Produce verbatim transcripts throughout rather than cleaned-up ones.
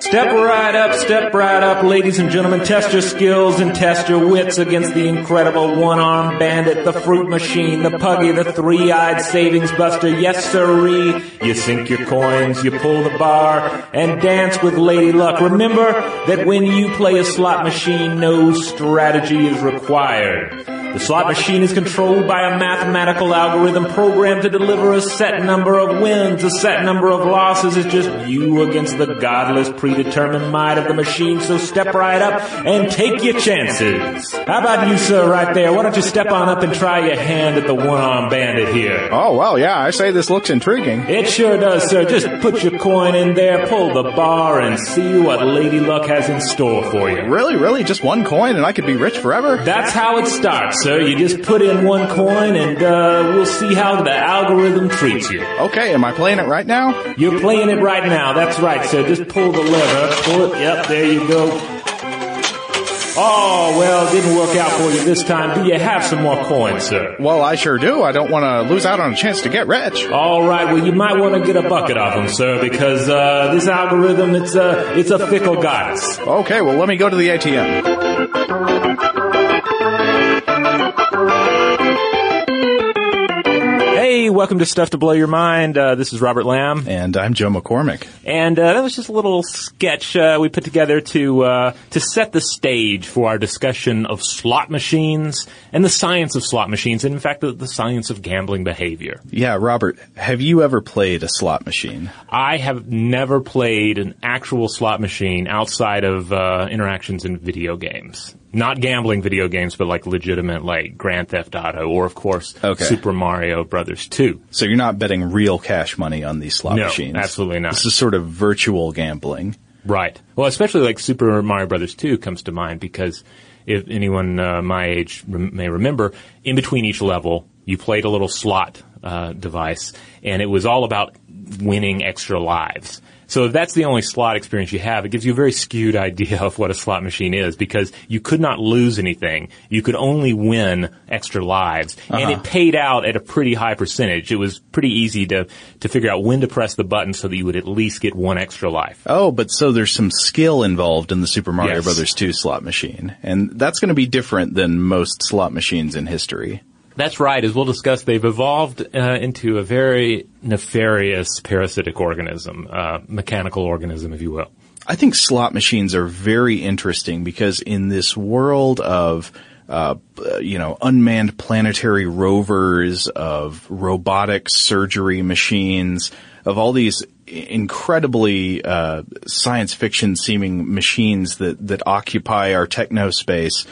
Step right up, step right up, ladies and gentlemen. Test your skills and test your wits against the incredible one-armed bandit, the fruit machine, the puggy, the three-eyed savings buster. Yes, sirree. You sink your coins, you pull the bar, and dance with Lady Luck. Remember that when you play a slot machine, no strategy is required. The slot machine is controlled by a mathematical algorithm programmed to deliver a set number of wins, a set number of losses. It's just you against the godless, predetermined might of the machine. So step right up and take your chances. How about you, sir, right there? Why don't you step on up and try your hand at the one-armed bandit here? Oh, well, yeah, I say this looks intriguing. It sure does, sir. Just put your coin in there, pull the bar, and see what Lady Luck has in store for you. Really, really? Just one coin and I could be rich forever? That's how it starts. So you just put in one coin, and uh, we'll see how the algorithm treats you. Okay, am I playing it right now? You're playing it right now. That's right, sir. Just pull the lever. Pull it. Yep, there you go. Oh, well, it didn't work out for you this time. Do you have some more coins, sir? Well, I sure do. I don't want to lose out on a chance to get rich. All right. Well, you might want to get a bucket of them, sir, because uh, this algorithm, it's, uh, it's a fickle goddess. Okay, well, let me go to the A T M. Hey, welcome to Stuff to Blow Your Mind. Uh, this is Robert Lamb. And I'm Joe McCormick. And uh, that was just a little sketch uh, we put together to uh, to set the stage for our discussion of slot machines and the science of slot machines, and in fact, the, the science of gambling behavior. Yeah, Robert, have you ever played a slot machine? I have never played an actual slot machine outside of uh, interactions in video games. Not gambling video games, but like legitimate, like Grand Theft Auto or, of course, okay. Super Mario Brothers two. So you're not betting real cash money on these slot no, machines? No, absolutely not. This is sort of virtual gambling. Right. Well, especially like Super Mario Brothers two comes to mind because if anyone uh, my age rem- may remember, in between each level, you played a little slot uh, device, and it was all about winning extra lives. So if that's the only slot experience you have, it gives you a very skewed idea of what a slot machine is because you could not lose anything. You could only win extra lives. Uh-huh. And it paid out at a pretty high percentage. It was pretty easy to, to figure out when to press the button so that you would at least get one extra life. Oh, but so there's some skill involved in the Super Mario yes. Brothers two slot machine. And that's going to be different than most slot machines in history. That's right. As we'll discuss, they've evolved uh, into a very nefarious parasitic organism, uh mechanical organism, if you will. I think slot machines are very interesting because in this world of, uh you know, unmanned planetary rovers, of robotic surgery machines, of all these incredibly uh science fiction-seeming machines that, that occupy our techno space,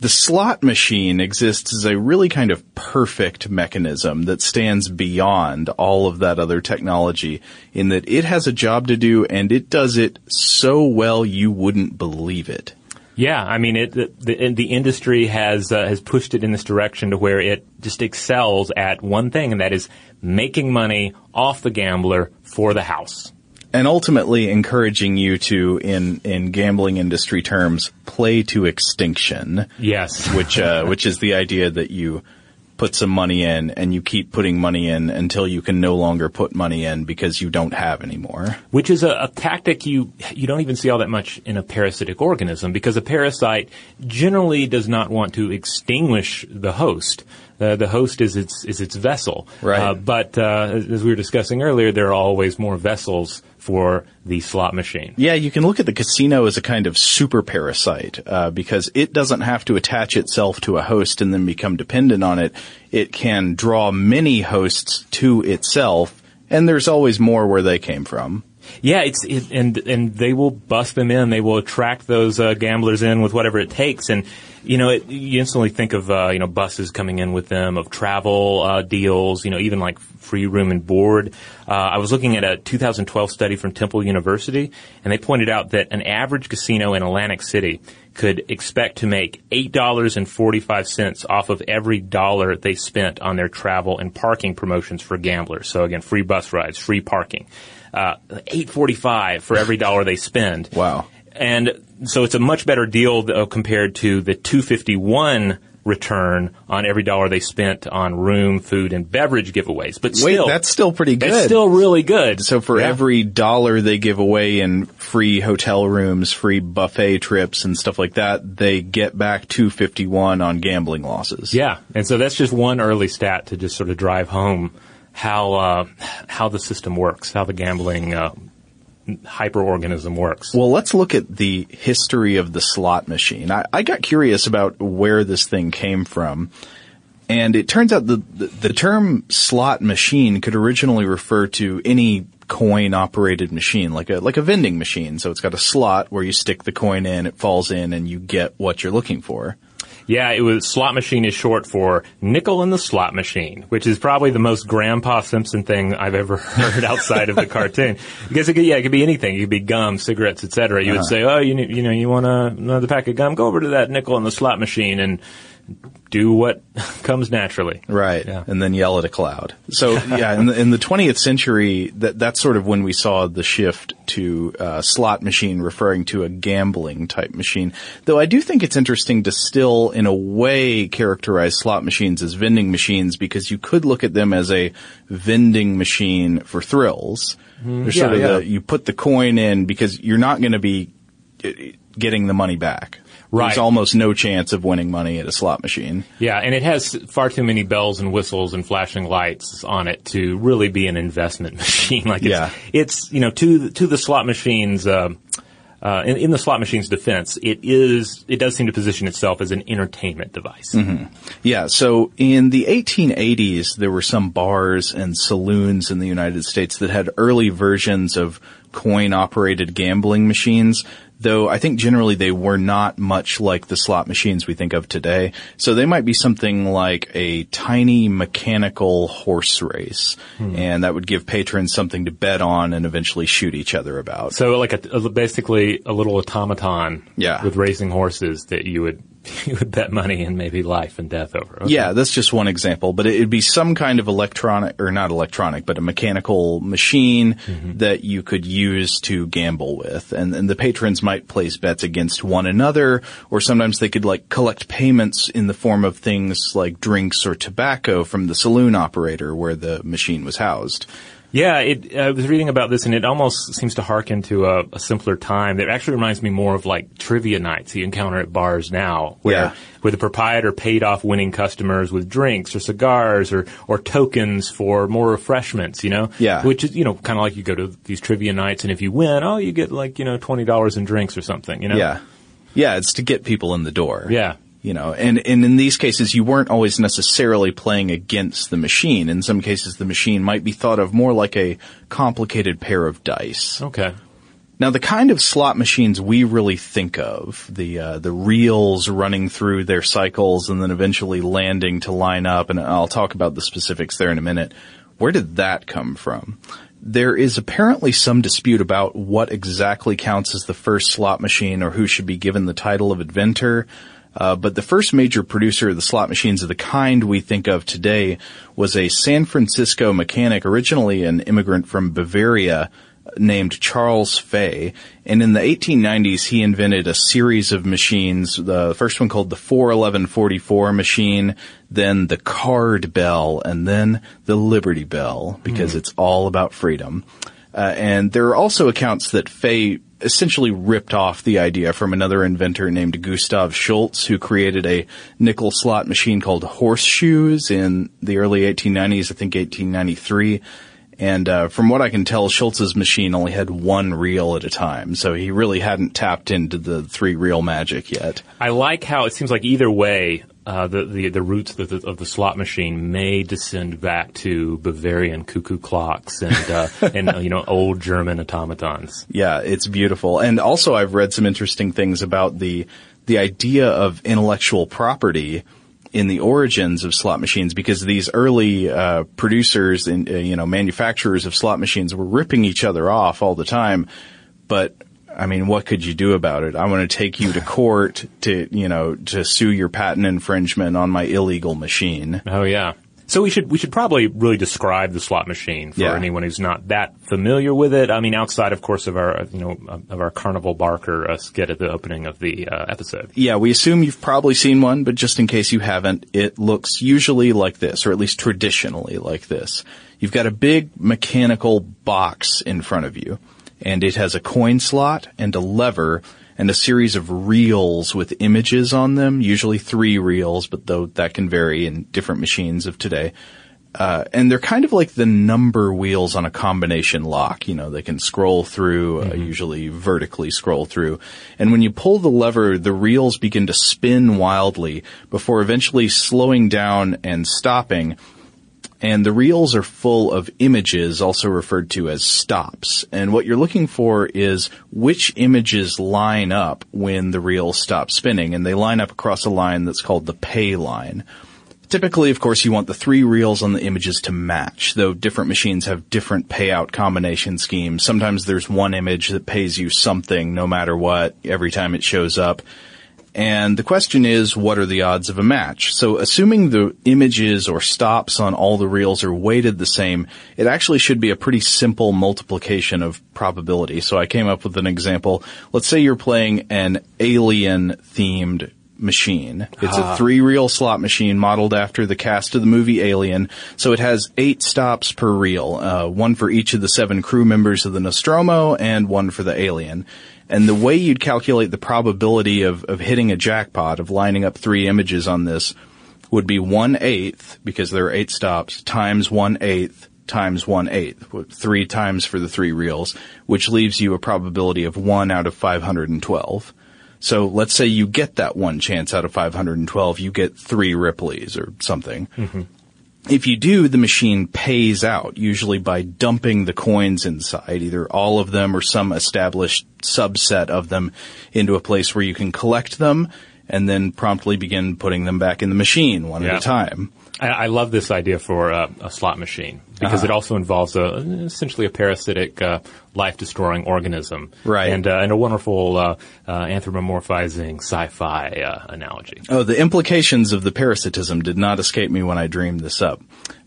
the slot machine exists as a really kind of perfect mechanism that stands beyond all of that other technology in that it has a job to do and it does it so well you wouldn't believe it. Yeah, I mean, it, the, the industry has uh, has pushed it in this direction to where it just excels at one thing, and that is making money off the gambler for the house. And ultimately encouraging you to, in, in gambling industry terms, play to extinction. Yes. Which, uh, which is the idea that you put some money in and you keep putting money in until you can no longer put money in because you don't have any more. Which is a, a tactic you, you don't even see all that much in a parasitic organism because a parasite generally does not want to extinguish the host. Uh, the host is its is its vessel. Right. Uh, but uh, as we were discussing earlier, there are always more vessels for the slot machine. Yeah, you can look at the casino as a kind of super parasite uh, because it doesn't have to attach itself to a host and then become dependent on it. It can draw many hosts to itself, and there's always more where they came from. Yeah, it's it, and and they will bust them in. They will attract those uh, gamblers in with whatever it takes. And you know, it, you instantly think of uh, you know buses coming in with them, of travel uh, deals, you know, even like free room and board. Uh, I was looking at a two thousand twelve study from Temple University, and they pointed out that an average casino in Atlantic City could expect to make eight dollars and forty-five cents off of every dollar they spent on their travel and parking promotions for gamblers. So again, free bus rides, free parking. Uh, eight forty-five for every dollar they spend. Wow. And so it's a much better deal though, compared to the two fifty-one return on every dollar they spent on room, food, and beverage giveaways. But still, wait, that's still pretty good. That's still really good. So for yeah. every dollar they give away in free hotel rooms, free buffet trips, and stuff like that, they get back two fifty-one on gambling losses. Yeah, and so that's just one early stat to just sort of drive home how uh, how the system works, how the gambling uh, hyperorganism works. Well, let's look at the history of the slot machine. I, I got curious about where this thing came from, and it turns out the, the the term slot machine could originally refer to any coin-operated machine, like a like a vending machine. So it's got a slot where you stick the coin in, it falls in, and you get what you're looking for. Yeah, it was, slot machine is short for nickel in the slot machine, which is probably the most Grandpa Simpson thing I've ever heard outside of the cartoon. Because it could, yeah, it could be anything. It could be gum, cigarettes, et cetera. You uh-huh. would say, oh, you, you know, you want another pack of gum? Go over to that nickel in the slot machine and do what comes naturally. Right. Yeah. And then yell at a cloud. So, yeah, in the, in the twentieth century, that, that's sort of when we saw the shift to uh, slot machine referring to a gambling-type machine. Though I do think it's interesting to still, in a way, characterize slot machines as vending machines, because you could look at them as a vending machine for thrills. Mm-hmm. They're yeah, sort of yeah. the, you put the coin in because you're not going to be getting the money back. Right. There's almost no chance of winning money at a slot machine. Yeah, and it has far too many bells and whistles and flashing lights on it to really be an investment machine. Like, it's, yeah. it's you know, to to the slot machine's uh, uh, in, in the slot machine's defense, it is it does seem to position itself as an entertainment device. Mm-hmm. Yeah. So in the eighteen eighties, there were some bars and saloons in the United States that had early versions of coin-operated gambling machines. Though I think generally they were not much like the slot machines we think of today. So they might be something like a tiny mechanical horse race, hmm. and that would give patrons something to bet on and eventually shoot each other about. So like a, a, basically a little automaton yeah. with racing horses that you would you would bet money and maybe life and death over. Okay. Yeah, that's just one example. But it'd be some kind of electronic, or not electronic, but a mechanical machine mm-hmm. that you could use to gamble with. And, and the patrons might place bets against one another, or sometimes they could like collect payments in the form of things like drinks or tobacco from the saloon operator where the machine was housed. Yeah, it, I was reading about this, and it almost seems to harken to a, a simpler time. That actually reminds me more of like trivia nights you encounter at bars now, where yeah. where the proprietor paid off winning customers with drinks or cigars or or tokens for more refreshments. You know, yeah, which is you know kind of like you go to these trivia nights, and if you win, oh, you get like you know twenty dollars in drinks or something. You know, yeah, yeah, it's to get people in the door. Yeah. You know, and, and in these cases, you weren't always necessarily playing against the machine. In some cases, the machine might be thought of more like a complicated pair of dice. Okay. Now, the kind of slot machines we really think of, the uh, the reels running through their cycles and then eventually landing to line up, and I'll talk about the specifics there in a minute, where did that come from? There is apparently some dispute about what exactly counts as the first slot machine or who should be given the title of inventor. Uh, but the first major producer of the slot machines of the kind we think of today was a San Francisco mechanic, originally an immigrant from Bavaria, named Charles Fay. And in the eighteen nineties, he invented a series of machines, the first one called the four eleven forty-four machine, then the Card Bell, and then the Liberty Bell, because mm. it's all about freedom. Uh, and there are also accounts that Fay essentially ripped off the idea from another inventor named Gustav Schultz, who created a nickel slot machine called Horseshoes in the early eighteen nineties, I think eighteen ninety-three. And uh, from what I can tell, Schultz's machine only had one reel at a time, so he really hadn't tapped into the three-reel magic yet. I like how it seems like either way, uh, the, the, the roots of the, of the slot machine may descend back to Bavarian cuckoo clocks and, uh, and you know, old German automatons. Yeah, it's beautiful. And also I've read some interesting things about the the idea of intellectual property in the origins of slot machines, because these early uh producers and uh, you know manufacturers of slot machines were ripping each other off all the time. But I mean, what could you do about it? I want to take you to court to you know to sue your patent infringement on my illegal machine. Oh yeah. So we should we should probably really describe the slot machine for yeah. anyone who's not that familiar with it. I mean, outside, of course, of our you know of our Carnival Barker uh, skit at the opening of the uh, episode. Yeah, we assume you've probably seen one, but just in case you haven't, it looks usually like this, or at least traditionally like this. You've got a big mechanical box in front of you, and it has a coin slot and a lever and a series of reels with images on them, usually three reels, but though that can vary in different machines of today. Uh, and they're kind of like the number wheels on a combination lock. You know, they can scroll through, mm-hmm. uh, usually vertically scroll through. And when you pull the lever, the reels begin to spin wildly before eventually slowing down and stopping. And the reels are full of images, also referred to as stops. And what you're looking for is which images line up when the reel stops spinning. And they line up across a line that's called the pay line. Typically, of course, you want the three reels on the images to match, though different machines have different payout combination schemes. Sometimes there's one image that pays you something no matter what every time it shows up. And the question is, what are the odds of a match? So assuming the images or stops on all the reels are weighted the same, it actually should be a pretty simple multiplication of probability. So I came up with an example. Let's say you're playing an Alien-themed machine. It's ah. a three-reel slot machine modeled after the cast of the movie Alien. So it has eight stops per reel, uh, one for each of the seven crew members of the Nostromo and one for the Alien. And the way you'd calculate the probability of, of hitting a jackpot, of lining up three images on this, would be one eighth, because there are eight stops, times one eighth, times one eighth, three times for the three reels, which leaves you a probability of one out of five hundred twelve. So let's say you get that one chance out of five hundred twelve, you get three Ripleys or something. Mm-hmm. If you do, the machine pays out, usually by dumping the coins inside, either all of them or some established subset of them, into a place where you can collect them and then promptly begin putting them back in the machine one yeah. at a time. I, I love this idea for uh, a slot machine because uh-huh. it also involves a, essentially a parasitic uh, life-destroying organism. Right. And, uh, and a wonderful uh, uh, anthropomorphizing sci-fi uh, analogy. Oh, the implications of the parasitism did not escape me when I dreamed this up.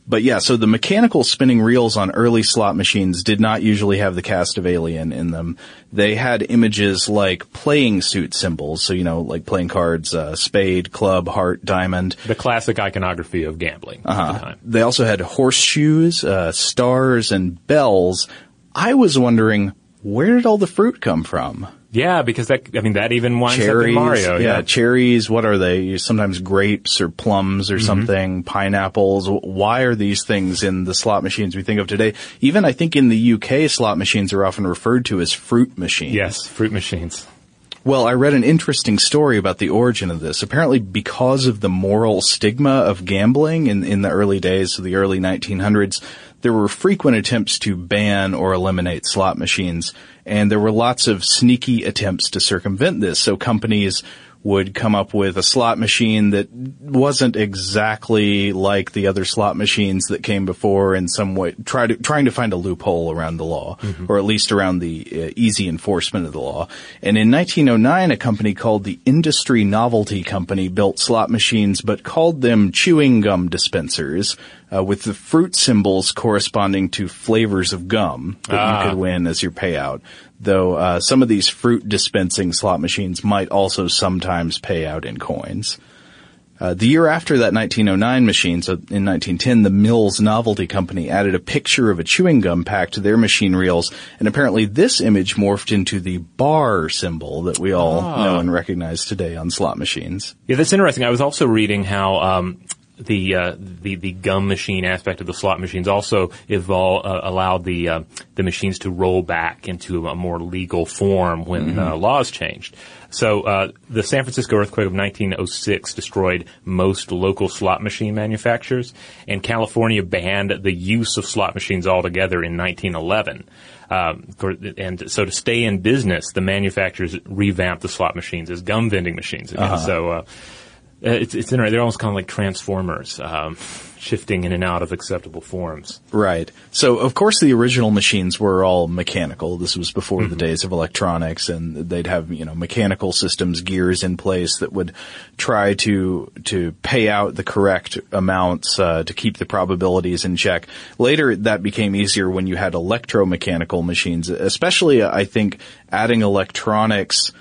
But yeah, so the mechanical spinning reels on early slot machines did not usually have the cast of Alien in them. They had images like playing suit symbols, so, you know, like playing cards, uh, spade, club, heart, diamond. The classic iconography of gambling uh-huh. at the time. They also had horseshoes, uh, stars, and bells. I was wondering, where did all the fruit come from? Yeah, because that, I mean, that even winds cherries, up in Mario. Yeah. yeah, cherries, what are they? Sometimes grapes or plums or mm-hmm. something, pineapples. Why are these things in the slot machines we think of today? Even, I think, in the U K, slot machines are often referred to as fruit machines. Yes, fruit machines. Well, I read an interesting story about the origin of this. Apparently, because of the moral stigma of gambling in, in the early days, so the early nineteen hundreds, there were frequent attempts to ban or eliminate slot machines, and there were lots of sneaky attempts to circumvent this. So companies would come up with a slot machine that wasn't exactly like the other slot machines that came before in some way, try to, trying to find a loophole around the law, mm-hmm. or at least around the uh, easy enforcement of the law. And in nineteen oh nine, a company called the Industry Novelty Company built slot machines, but called them chewing gum dispensers, uh, with the fruit symbols corresponding to flavors of gum that ah. you could win as your payout. Though uh, some of these fruit dispensing slot machines might also sometimes pay out in coins. Uh, the year after that nineteen oh nine machine, so in nineteen ten, the Mills Novelty Company added a picture of a chewing gum pack to their machine reels, and apparently this image morphed into the bar symbol that we all ah. know and recognize today on slot machines. Yeah, that's interesting. I was also reading how um, the, uh, the the gum machine aspect of the slot machines also evol- uh, allowed the uh, the machines to roll back into a more legal form when mm-hmm. uh, laws changed. So uh the San Francisco earthquake of nineteen oh six destroyed most local slot machine manufacturers, and California banned the use of slot machines altogether in nineteen eleven. Um, and so to stay in business, the manufacturers revamped the slot machines as gum vending machines again. Uh-huh. So uh Uh, it's it's interesting. They're almost kind of like Transformers, um, shifting in and out of acceptable forms. Right. So, of course, the original machines were all mechanical. This was before mm-hmm. the days of electronics, and they'd have, you know, mechanical systems, gears in place that would try to to pay out the correct amounts uh, to keep the probabilities in check. Later, that became easier when you had electromechanical machines, especially, I think, adding electronics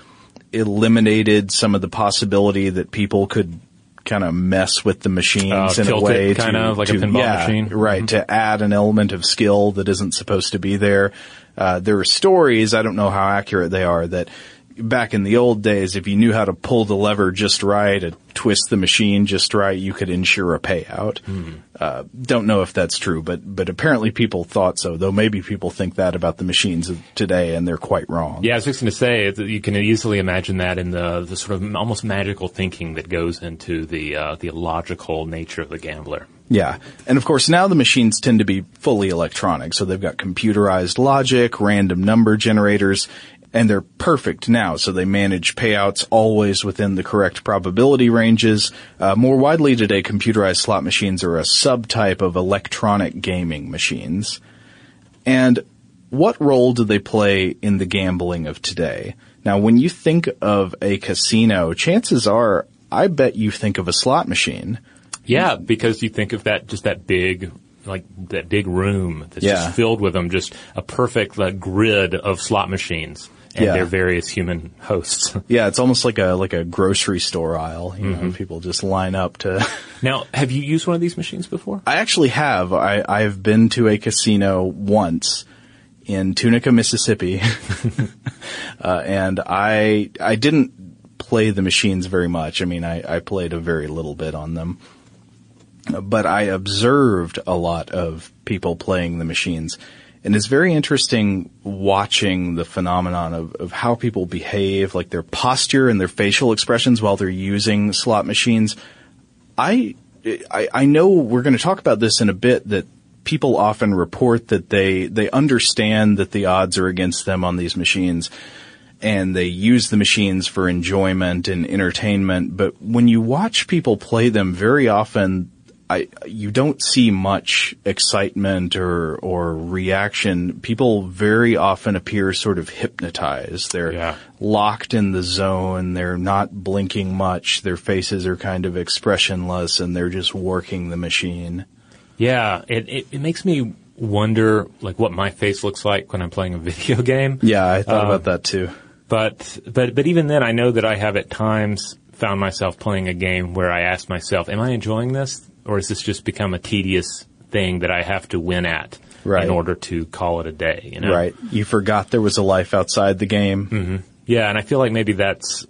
eliminated some of the possibility that people could kind of mess with the machines uh, in a way, kind of like a pinball yeah, machine, right? Mm-hmm. To add an element of skill that isn't supposed to be there. Uh, there are stories, I don't know how accurate they are, that back in the old days, if you knew how to pull the lever just right, and twist the machine just right, you could ensure a payout. Mm-hmm. Uh, don't know if that's true, but but apparently people thought so, though maybe people think that about the machines of today, and they're quite wrong. Yeah, I was just going to say, you can easily imagine that in the, the sort of almost magical thinking that goes into the uh, the illogical nature of the gambler. Yeah. And of course, now the machines tend to be fully electronic, so they've got computerized logic, random number generators, and they're perfect now, so they manage payouts always within the correct probability ranges. Uh, more widely today, computerized slot machines are a subtype of electronic gaming machines. And what role do they play in the gambling of today? Now, when you think of a casino, chances are, I bet you think of a slot machine. Yeah, because you think of that, just that big... like that big room that's yeah. just filled with them, just a perfect like, grid of slot machines and yeah. their various human hosts. Yeah, it's almost like a like a grocery store aisle. You mm-hmm. know, people just line up to... Now, have you used one of these machines before? I actually have. I, I've been to a casino once in Tunica, Mississippi, uh, and I I didn't play the machines very much. I mean, I, I played a very little bit on them. But I observed a lot of people playing the machines, and it's very interesting watching the phenomenon of, of how people behave, like their posture and their facial expressions while they're using slot machines. I, I, I know we're going to talk about this in a bit, that people often report that they, they understand that the odds are against them on these machines, and they use the machines for enjoyment and entertainment. But when you watch people play them, very often I, you don't see much excitement or, or reaction. People very often appear sort of hypnotized. They're yeah. locked in the zone. They're not blinking much. Their faces are kind of expressionless, and they're just working the machine. Yeah, it, it, it makes me wonder like what my face looks like when I'm playing a video game. Yeah, I thought um, about that too. But but but even then, I know that I have at times found myself playing a game where I ask myself, am I enjoying this? Or has this just become a tedious thing that I have to win at right. in order to call it a day? You know? Right. You forgot there was a life outside the game. Mm-hmm. Yeah, and I feel like maybe that's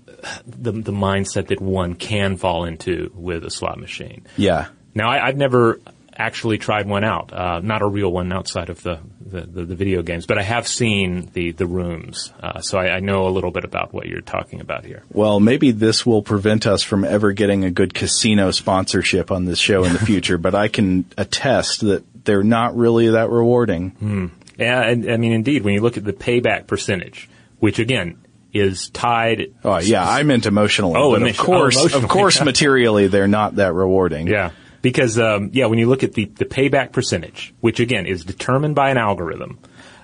the the mindset that one can fall into with a slot machine. Yeah. Now, I, I've never actually tried one out, uh, not a real one outside of the, the, the, the video games, but I have seen the, the rooms, uh, so I, I know a little bit about what you're talking about here. Well, maybe this will prevent us from ever getting a good casino sponsorship on this show in the future, but I can attest that they're not really that rewarding. Hmm. Yeah, and, I mean, indeed, when you look at the payback percentage, which, again, is tied... Oh, yeah, I meant emotionally, oh, but of course, oh, emotionally. Of course, materially, they're not that rewarding. Yeah. Because, um, yeah, when you look at the, the payback percentage, which, again, is determined by an algorithm,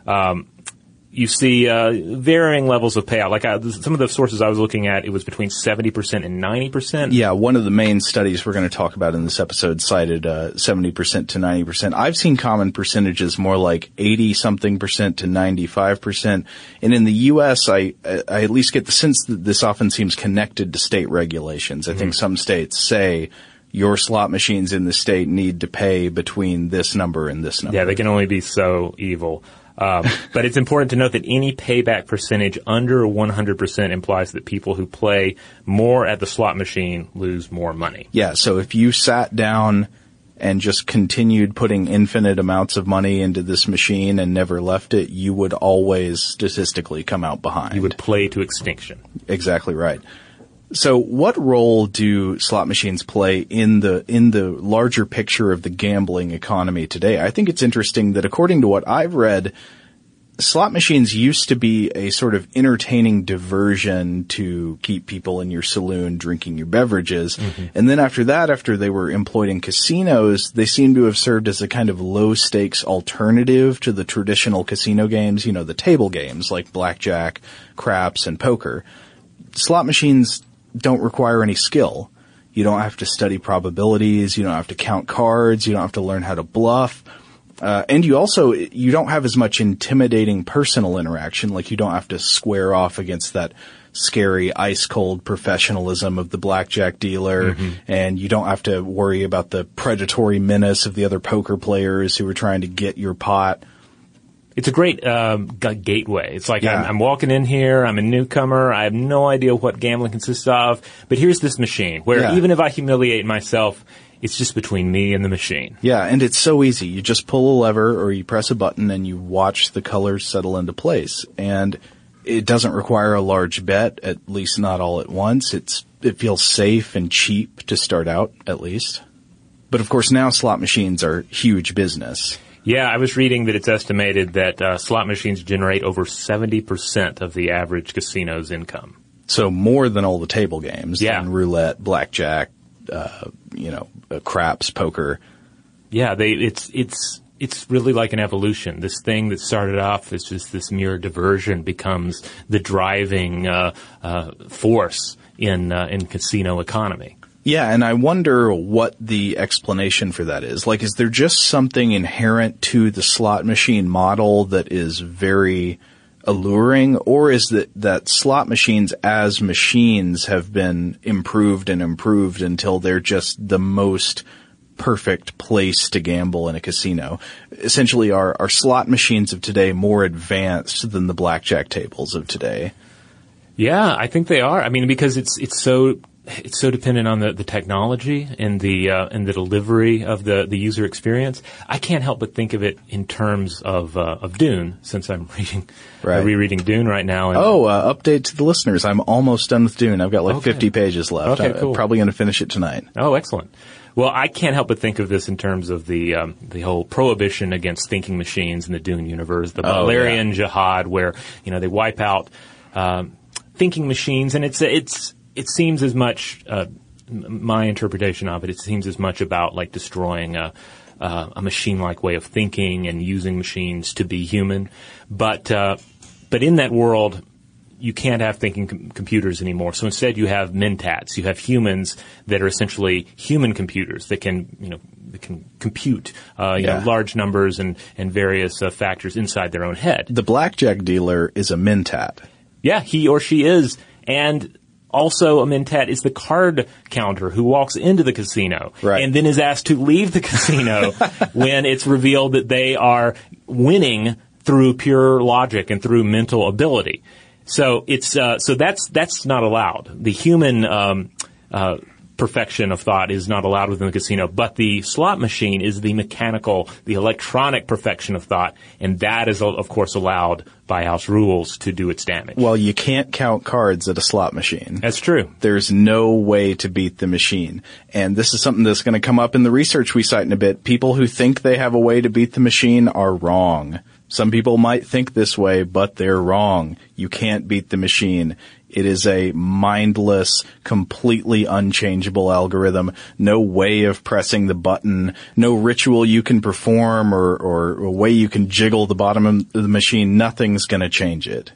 um, you see uh, varying levels of payout. Like I, some of the sources I was looking at, it was between seventy percent and ninety percent. Yeah, one of the main studies we're going to talk about in this episode cited uh, seventy percent to ninety percent. I've seen common percentages more like eighty-something percent to ninety-five percent. And in the U S, I, I at least get the sense that this often seems connected to state regulations. I mm-hmm. think some states say... your slot machines in the state need to pay between this number and this number. Yeah, they can only be so evil. Um, but it's important to note that any payback percentage under one hundred percent implies that people who play more at the slot machine lose more money. Yeah, so if you sat down and just continued putting infinite amounts of money into this machine and never left it, you would always statistically come out behind. You would play to extinction. Exactly right. So what role do slot machines play in the in the larger picture of the gambling economy today? I think it's interesting that according to what I've read, slot machines used to be a sort of entertaining diversion to keep people in your saloon drinking your beverages. Mm-hmm. And then after that, after they were employed in casinos, they seem to have served as a kind of low-stakes alternative to the traditional casino games, you know, the table games like blackjack, craps, and poker. Slot machines don't require any skill. You don't have to study probabilities. You don't have to count cards. You don't have to learn how to bluff. Uh, and you also, you don't have as much intimidating personal interaction. Like, you don't have to square off against that scary, ice-cold professionalism of the blackjack dealer. Mm-hmm. And you don't have to worry about the predatory menace of the other poker players who are trying to get your pot. It's a great um, gateway. It's like, yeah. I'm, I'm walking in here, I'm a newcomer, I have no idea what gambling consists of, but here's this machine where yeah. even if I humiliate myself, it's just between me and the machine. Yeah, and it's so easy. You just pull a lever or you press a button and you watch the colors settle into place. And it doesn't require a large bet, at least not all at once. It's it feels safe and cheap to start out, at least. But, of course, now slot machines are huge business. Yeah, I was reading that it's estimated that uh, slot machines generate over seventy percent of the average casino's income. So more than all the table games. Yeah. Than roulette, blackjack, uh, you know, uh, craps, poker. Yeah, they it's it's it's really like an evolution. This thing that started off as just this mere diversion becomes the driving uh, uh, force in uh, in casino economy. Yeah, and I wonder what the explanation for that is. Like, is there just something inherent to the slot machine model that is very alluring, or is that that slot machines as machines have been improved and improved until they're just the most perfect place to gamble in a casino? Essentially, are, are slot machines of today more advanced than the blackjack tables of today? Yeah, I think they are. I mean, because it's it's so... It's so dependent on the, the technology and the uh, and the delivery of the, the user experience. I can't help but think of it in terms of uh, of Dune, since I'm reading right. uh, rereading Dune right now. And oh, uh, update to the listeners! I'm almost done with Dune. I've got like okay. fifty pages left. Okay, cool. I'm probably going to finish it tonight. Oh, excellent. Well, I can't help but think of this in terms of the um, the whole prohibition against thinking machines in the Dune universe, the Valerian oh, yeah. jihad, where you know they wipe out um, thinking machines, and it's it's. It seems as much uh, – my interpretation of it, it seems as much about like destroying a, uh, a machine-like way of thinking and using machines to be human. But uh, but in that world, you can't have thinking com- computers anymore. So instead you have mentats. You have humans that are essentially human computers that can, you know, that can compute uh, you yeah. know, large numbers and, and various uh, factors inside their own head. The blackjack dealer is a mentat. Yeah, he or she is. And – also, a mentat is the card counter who walks into the casino right. and then is asked to leave the casino when it's revealed that they are winning through pure logic and through mental ability. So it's uh, so that's that's not allowed. The human um, uh, perfection of thought is not allowed within the casino, but the slot machine is the mechanical, the electronic perfection of thought, and that is, of course, allowed by house rules to do its damage. Well, you can't count cards at a slot machine. That's true. There's no way to beat the machine, and this is something that's going to come up in the research we cite in a bit. People who think they have a way to beat the machine are wrong. Some people might think this way, but they're wrong. You can't beat the machine. It is a mindless, completely unchangeable algorithm. No way of pressing the button. No ritual you can perform or, or a way you can jiggle the bottom of the machine. Nothing's going to change it.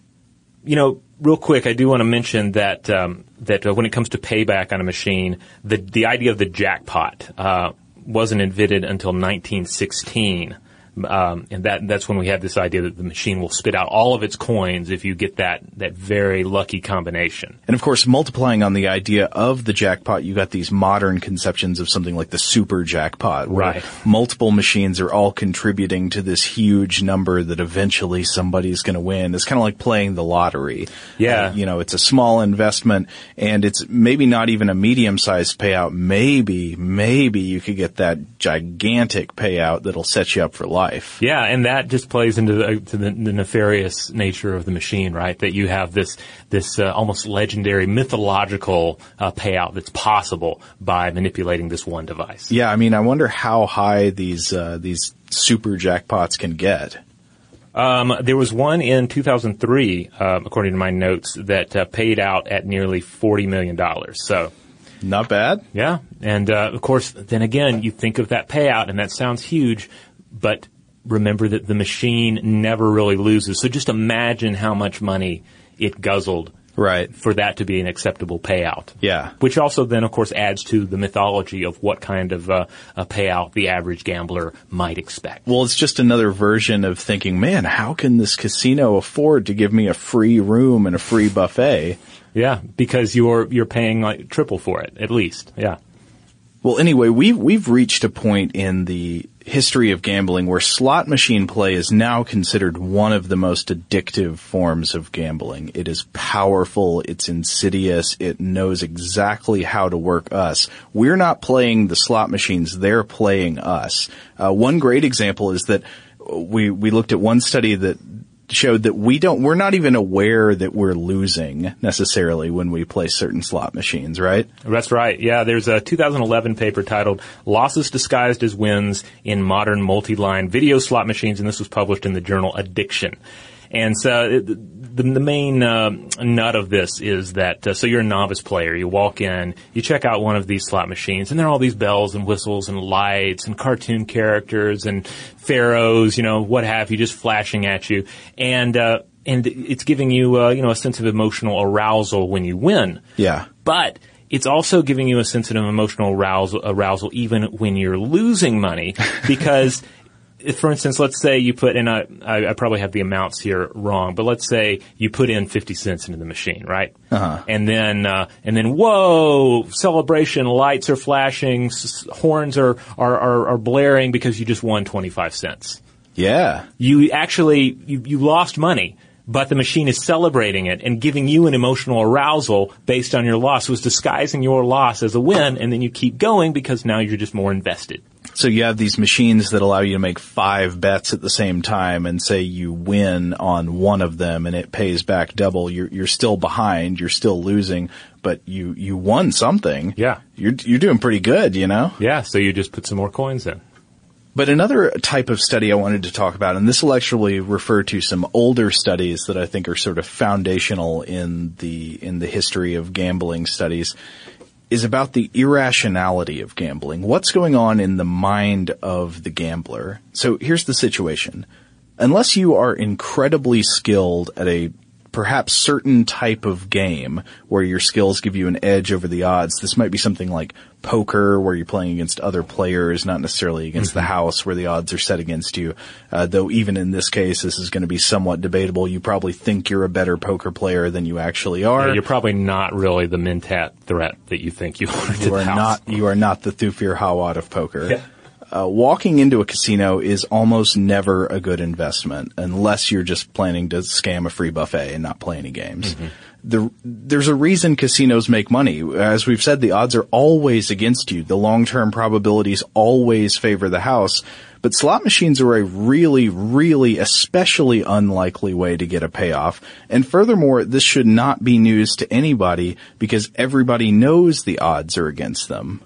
You know, real quick, I do want to mention that um, that uh, when it comes to payback on a machine, the the idea of the jackpot uh, wasn't invented until nineteen sixteen. Um, and that, that's when we had this idea that the machine will spit out all of its coins if you get that, that very lucky combination. And of course, multiplying on the idea of the jackpot, you got these modern conceptions of something like the super jackpot, where right. multiple machines are all contributing to this huge number that eventually somebody's going to win. It's kind of like playing the lottery. Yeah. Uh, you know, it's a small investment and it's maybe not even a medium-sized payout. Maybe, maybe you could get that gigantic payout that'll set you up for life. Yeah, and that just plays into the, to the, the nefarious nature of the machine, right? That you have this this uh, almost legendary, mythological uh, payout that's possible by manipulating this one device. Yeah, I mean, I wonder how high these uh, these super jackpots can get. Um, there was one in two thousand three, uh, according to my notes, that uh, paid out at nearly forty million dollars. So, not bad. Yeah. And, uh, of course, then again, you think of that payout, and that sounds huge, but remember that the machine never really loses. So just imagine how much money it guzzled. Right. For that to be an acceptable payout. Yeah. Which also then, of course, adds to the mythology of what kind of uh, a payout the average gambler might expect. Well, it's just another version of thinking, man, how can this casino afford to give me a free room and a free buffet? Yeah, because you're you're paying like triple for it, at least. Yeah. Well, anyway, we've, we've reached a point in the history of gambling where slot machine play is now considered one of the most addictive forms of gambling. It is powerful. It's insidious. It knows exactly how to work us. We're not playing the slot machines. They're playing us. Uh, one great example is that we, we looked at one study that showed that we don't, we're not even aware that we're losing necessarily when we play certain slot machines, right? That's right. Yeah, there's a two thousand eleven paper titled Losses Disguised as Wins in Modern Multi-Line Video Slot Machines, and this was published in the journal Addiction. And so it, the, the main uh, nut of this is that, uh, so you're a novice player. You walk in, you check out one of these slot machines, and there are all these bells and whistles and lights and cartoon characters and pharaohs, you know, what have you, just flashing at you. And uh, and it's giving you, uh, you know, a sense of emotional arousal when you win. Yeah. But it's also giving you a sense of emotional arousal, arousal even when you're losing money because – for instance, let's say you put in a, I, I probably have the amounts here wrong, but let's say you put in fifty cents into the machine, right? Uh-huh. And then, uh, and then, whoa, celebration, lights are flashing, s- horns are, are, are, are blaring because you just won twenty-five cents. Yeah. You actually, you, you lost money, but the machine is celebrating it and giving you an emotional arousal based on your loss. It was disguising your loss as a win, and then you keep going because now you're just more invested. So you have these machines that allow you to make five bets at the same time and say you win on one of them and it pays back double. You're, you're still behind. You're still losing, but you, you won something. Yeah. You're, you're doing pretty good, you know? Yeah. So you just put some more coins in. But another type of study I wanted to talk about, and this will actually refer to some older studies that I think are sort of foundational in the, in the history of gambling studies, is about the irrationality of gambling. What's going on in the mind of the gambler? So here's the situation. Unless you are incredibly skilled at a perhaps certain type of game where your skills give you an edge over the odds, this might be something like poker where you're playing against other players, not necessarily against mm-hmm. the house where the odds are set against you. Uh, though even in this case, this is going to be somewhat debatable. You probably think you're a better poker player than you actually are. Yeah, you're probably not really the Mentat threat that you think you are to you are the house. Not, you are not the Thufir Hawat of poker. Yeah. Uh, walking into a casino is almost never a good investment unless you're just planning to scam a free buffet and not play any games. Mm-hmm. The, there's a reason casinos make money. As we've said, the odds are always against you. The long-term probabilities always favor the house. But slot machines are a really, really especially unlikely way to get a payoff. And furthermore, this should not be news to anybody because everybody knows the odds are against them.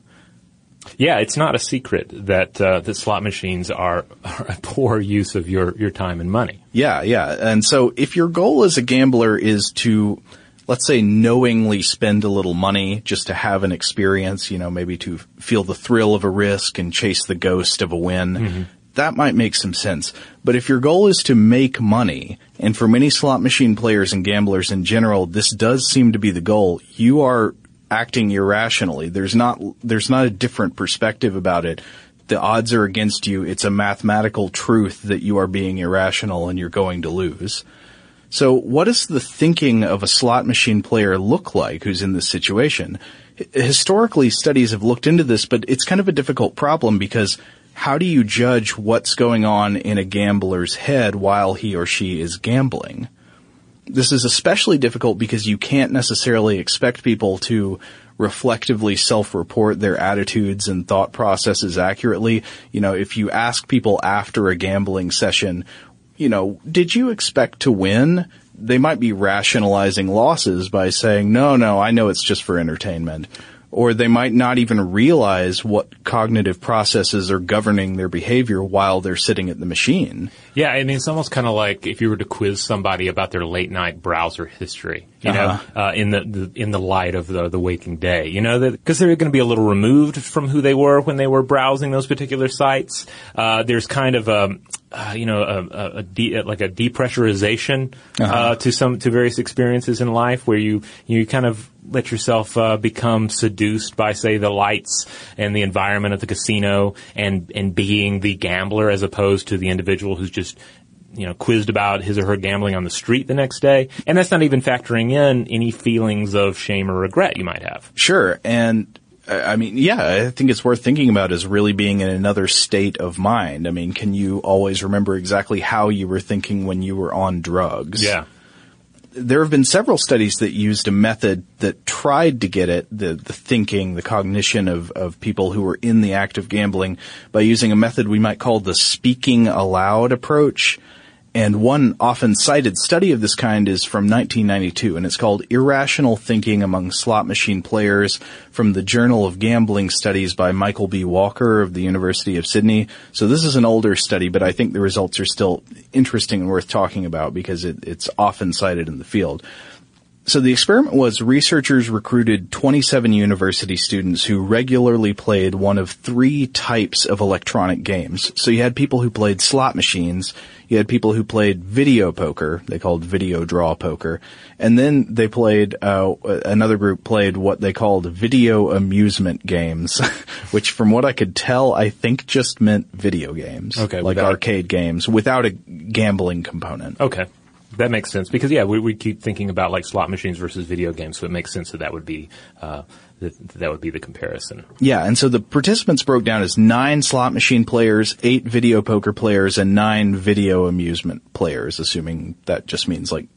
Yeah, it's not a secret that uh, that slot machines are, are a poor use of your, your time and money. Yeah, yeah. And so if your goal as a gambler is to, let's say, knowingly spend a little money just to have an experience, you know, maybe to feel the thrill of a risk and chase the ghost of a win, mm-hmm. that might make some sense. But if your goal is to make money, and for many slot machine players and gamblers in general, this does seem to be the goal, you are acting irrationally. There's not, there's not a different perspective about it. The odds are against you. It's a mathematical truth that you are being irrational and you're going to lose. So what does the thinking of a slot machine player look like who's in this situation? H- historically, studies have looked into this, but it's kind of a difficult problem because how do you judge what's going on in a gambler's head while he or she is gambling? This is especially difficult because you can't necessarily expect people to reflectively self-report their attitudes and thought processes accurately. You know, if you ask people after a gambling session, you know, did you expect to win? They might be rationalizing losses by saying, no, no, I know it's just for entertainment. or they might not even realize what cognitive processes are governing their behavior while they're sitting at the machine. Yeah, I mean, it's almost kind of like if you were to quiz somebody about their late-night browser history, you uh-huh. know, uh, in the, the in the light of the, the waking day, you know, because they're going to be a little removed from who they were when they were browsing those particular sites. Uh, there's kind of a... Uh, you know, a, a, a de- like a depressurization uh-huh. uh, to some to various experiences in life, where you you kind of let yourself uh, become seduced by, say, the lights and the environment of the casino, and and being the gambler as opposed to the individual who's just, you know, quizzed about his or her gambling on the street the next day. And that's not even factoring in any feelings of shame or regret you might have. Sure, and. I mean, yeah, I think it's worth thinking about is really being in another state of mind. I mean, can you always remember exactly how you were thinking when you were on drugs? Yeah. There have been several studies that used a method that tried to get at the, the thinking, the cognition of, of people who were in the act of gambling by using a method we might call the speaking aloud approach. And one often cited study of this kind is from nineteen ninety-two, and it's called Irrational Thinking Among Slot Machine Players from the Journal of Gambling Studies by Michael B. Walker of the University of Sydney. So this is an older study, but I think the results are still interesting and worth talking about because it, it's often cited in the field. So the experiment was researchers recruited twenty-seven university students who regularly played one of three types of electronic games. So you had people who played slot machines, you had people who played video poker, they called video draw poker, and then they played, uh, another group played what they called video amusement games, which from what I could tell, I think just meant video games. Okay. Like without- arcade games without a gambling component. Okay. That makes sense because, yeah, we, we keep thinking about like slot machines versus video games, so it makes sense that that would be uh, that, that would be the comparison. Yeah, and so the participants broke down as nine slot machine players, eight video poker players, and nine video amusement players, assuming that just means like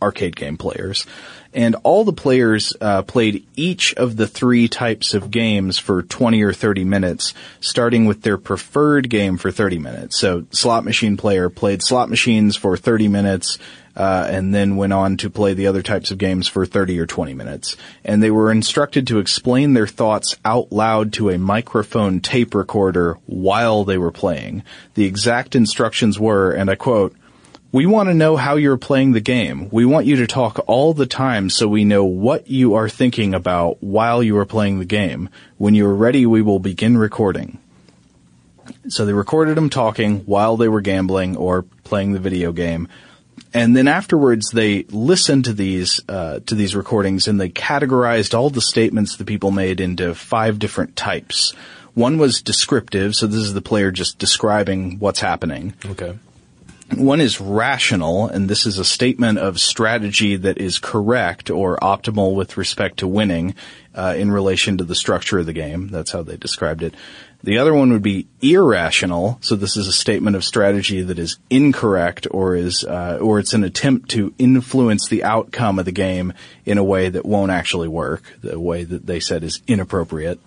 arcade game players. And all the players uh, played each of the three types of games for twenty or thirty minutes, starting with their preferred game for thirty minutes. So slot machine player played slot machines for thirty minutes uh, and then went on to play the other types of games for thirty or twenty minutes. And they were instructed to explain their thoughts out loud to a microphone tape recorder while they were playing. The exact instructions were, and I quote, "We want to know how you're playing the game. We want you to talk all the time so we know what you are thinking about while you are playing the game. When you are ready, we will begin recording." So they recorded them talking while they were gambling or playing the video game. And then afterwards, they listened to these uh, to these recordings, and they categorized all the statements the people made into five different types. One was descriptive, so this is the player just describing what's happening. Okay. One is rational, and this is a statement of strategy that is correct or optimal with respect to winning uh, in relation to the structure of the game. That's how they described it. The other one would be irrational, so this is a statement of strategy that is incorrect or is uh, or it's an attempt to influence the outcome of the game in a way that won't actually work, the way that they said is inappropriate.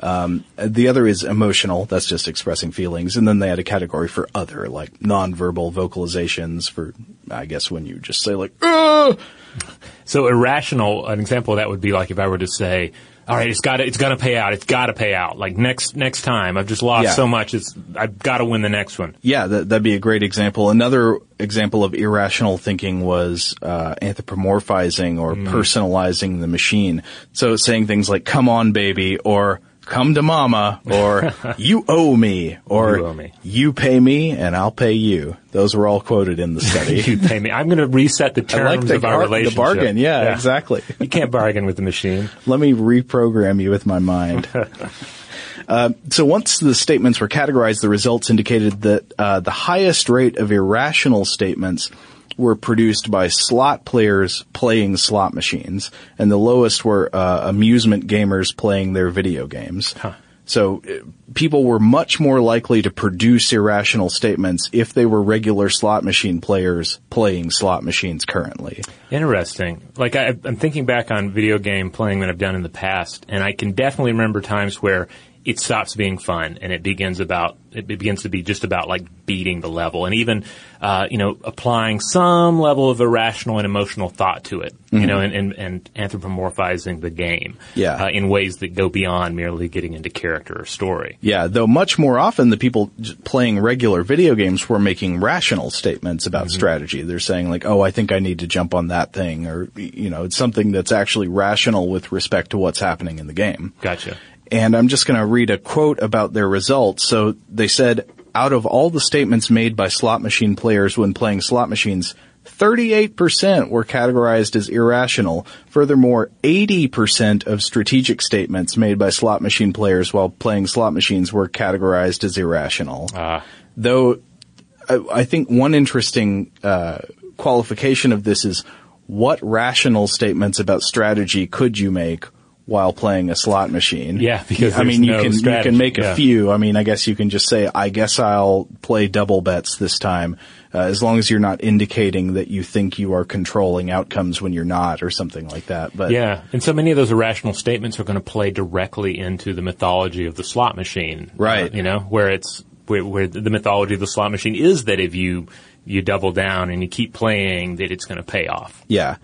um, the other is emotional, that's just expressing feelings, and then they had a category for other, like nonverbal vocalizations for, I guess, when you just say like, "Ugh!" So irrational, an example of that would be like if I were to say, "All right, it's got to, it's gonna pay out. It's got to pay out. Like next next time, I've just lost yeah. so much. It's I've got to win the next one." Yeah, that, that'd be a great example. Another example of irrational thinking was uh, anthropomorphizing or mm. personalizing the machine. So saying things like "Come on, baby," or "Come to mama," or "You owe me," or "You owe me. You pay me, and I'll pay you." Those were all quoted in the study. "You pay me." I'm going to reset the terms I like the of our gar- relationship. The bargain, yeah, yeah, exactly. You can't bargain with the machine. Let me reprogram you with my mind. uh, so once the statements were categorized, the results indicated that uh, the highest rate of irrational statements were produced by slot players playing slot machines, and the lowest were uh, amusement gamers playing their video games. Huh. So uh, people were much more likely to produce irrational statements if they were regular slot machine players playing slot machines currently. Interesting. Like I, I'm thinking back on video game playing that I've done in the past, and I can definitely remember times where it stops being fun and it begins about it begins to be just about like beating the level and even uh, you know applying some level of irrational and emotional thought to it, mm-hmm. you know, and, and, and anthropomorphizing the game yeah. uh, in ways that go beyond merely getting into character or story. Yeah, though much more often the people playing regular video games were making rational statements about mm-hmm. strategy. They're saying like, oh, I think I need to jump on that thing, or you know, it's something that's actually rational with respect to what's happening in the game. Gotcha. And I'm just going to read a quote about their results. So they said, out of all the statements made by slot machine players when playing slot machines, thirty-eight percent were categorized as irrational. Furthermore, eighty percent of strategic statements made by slot machine players while playing slot machines were categorized as irrational. Uh. Though I, I think one interesting uh, qualification of this is what rational statements about strategy could you make while playing a slot machine. Yeah, because I mean, you no can strategy. you can make yeah. a few. I mean, I guess you can just say, I guess I'll play double bets this time, uh, as long as you're not indicating that you think you are controlling outcomes when you're not or something like that. But yeah, and so many of those irrational statements are going to play directly into the mythology of the slot machine. Right. Uh, you know, where it's where, where the mythology of the slot machine is that if you you double down and you keep playing, that it's going to pay off. Yeah.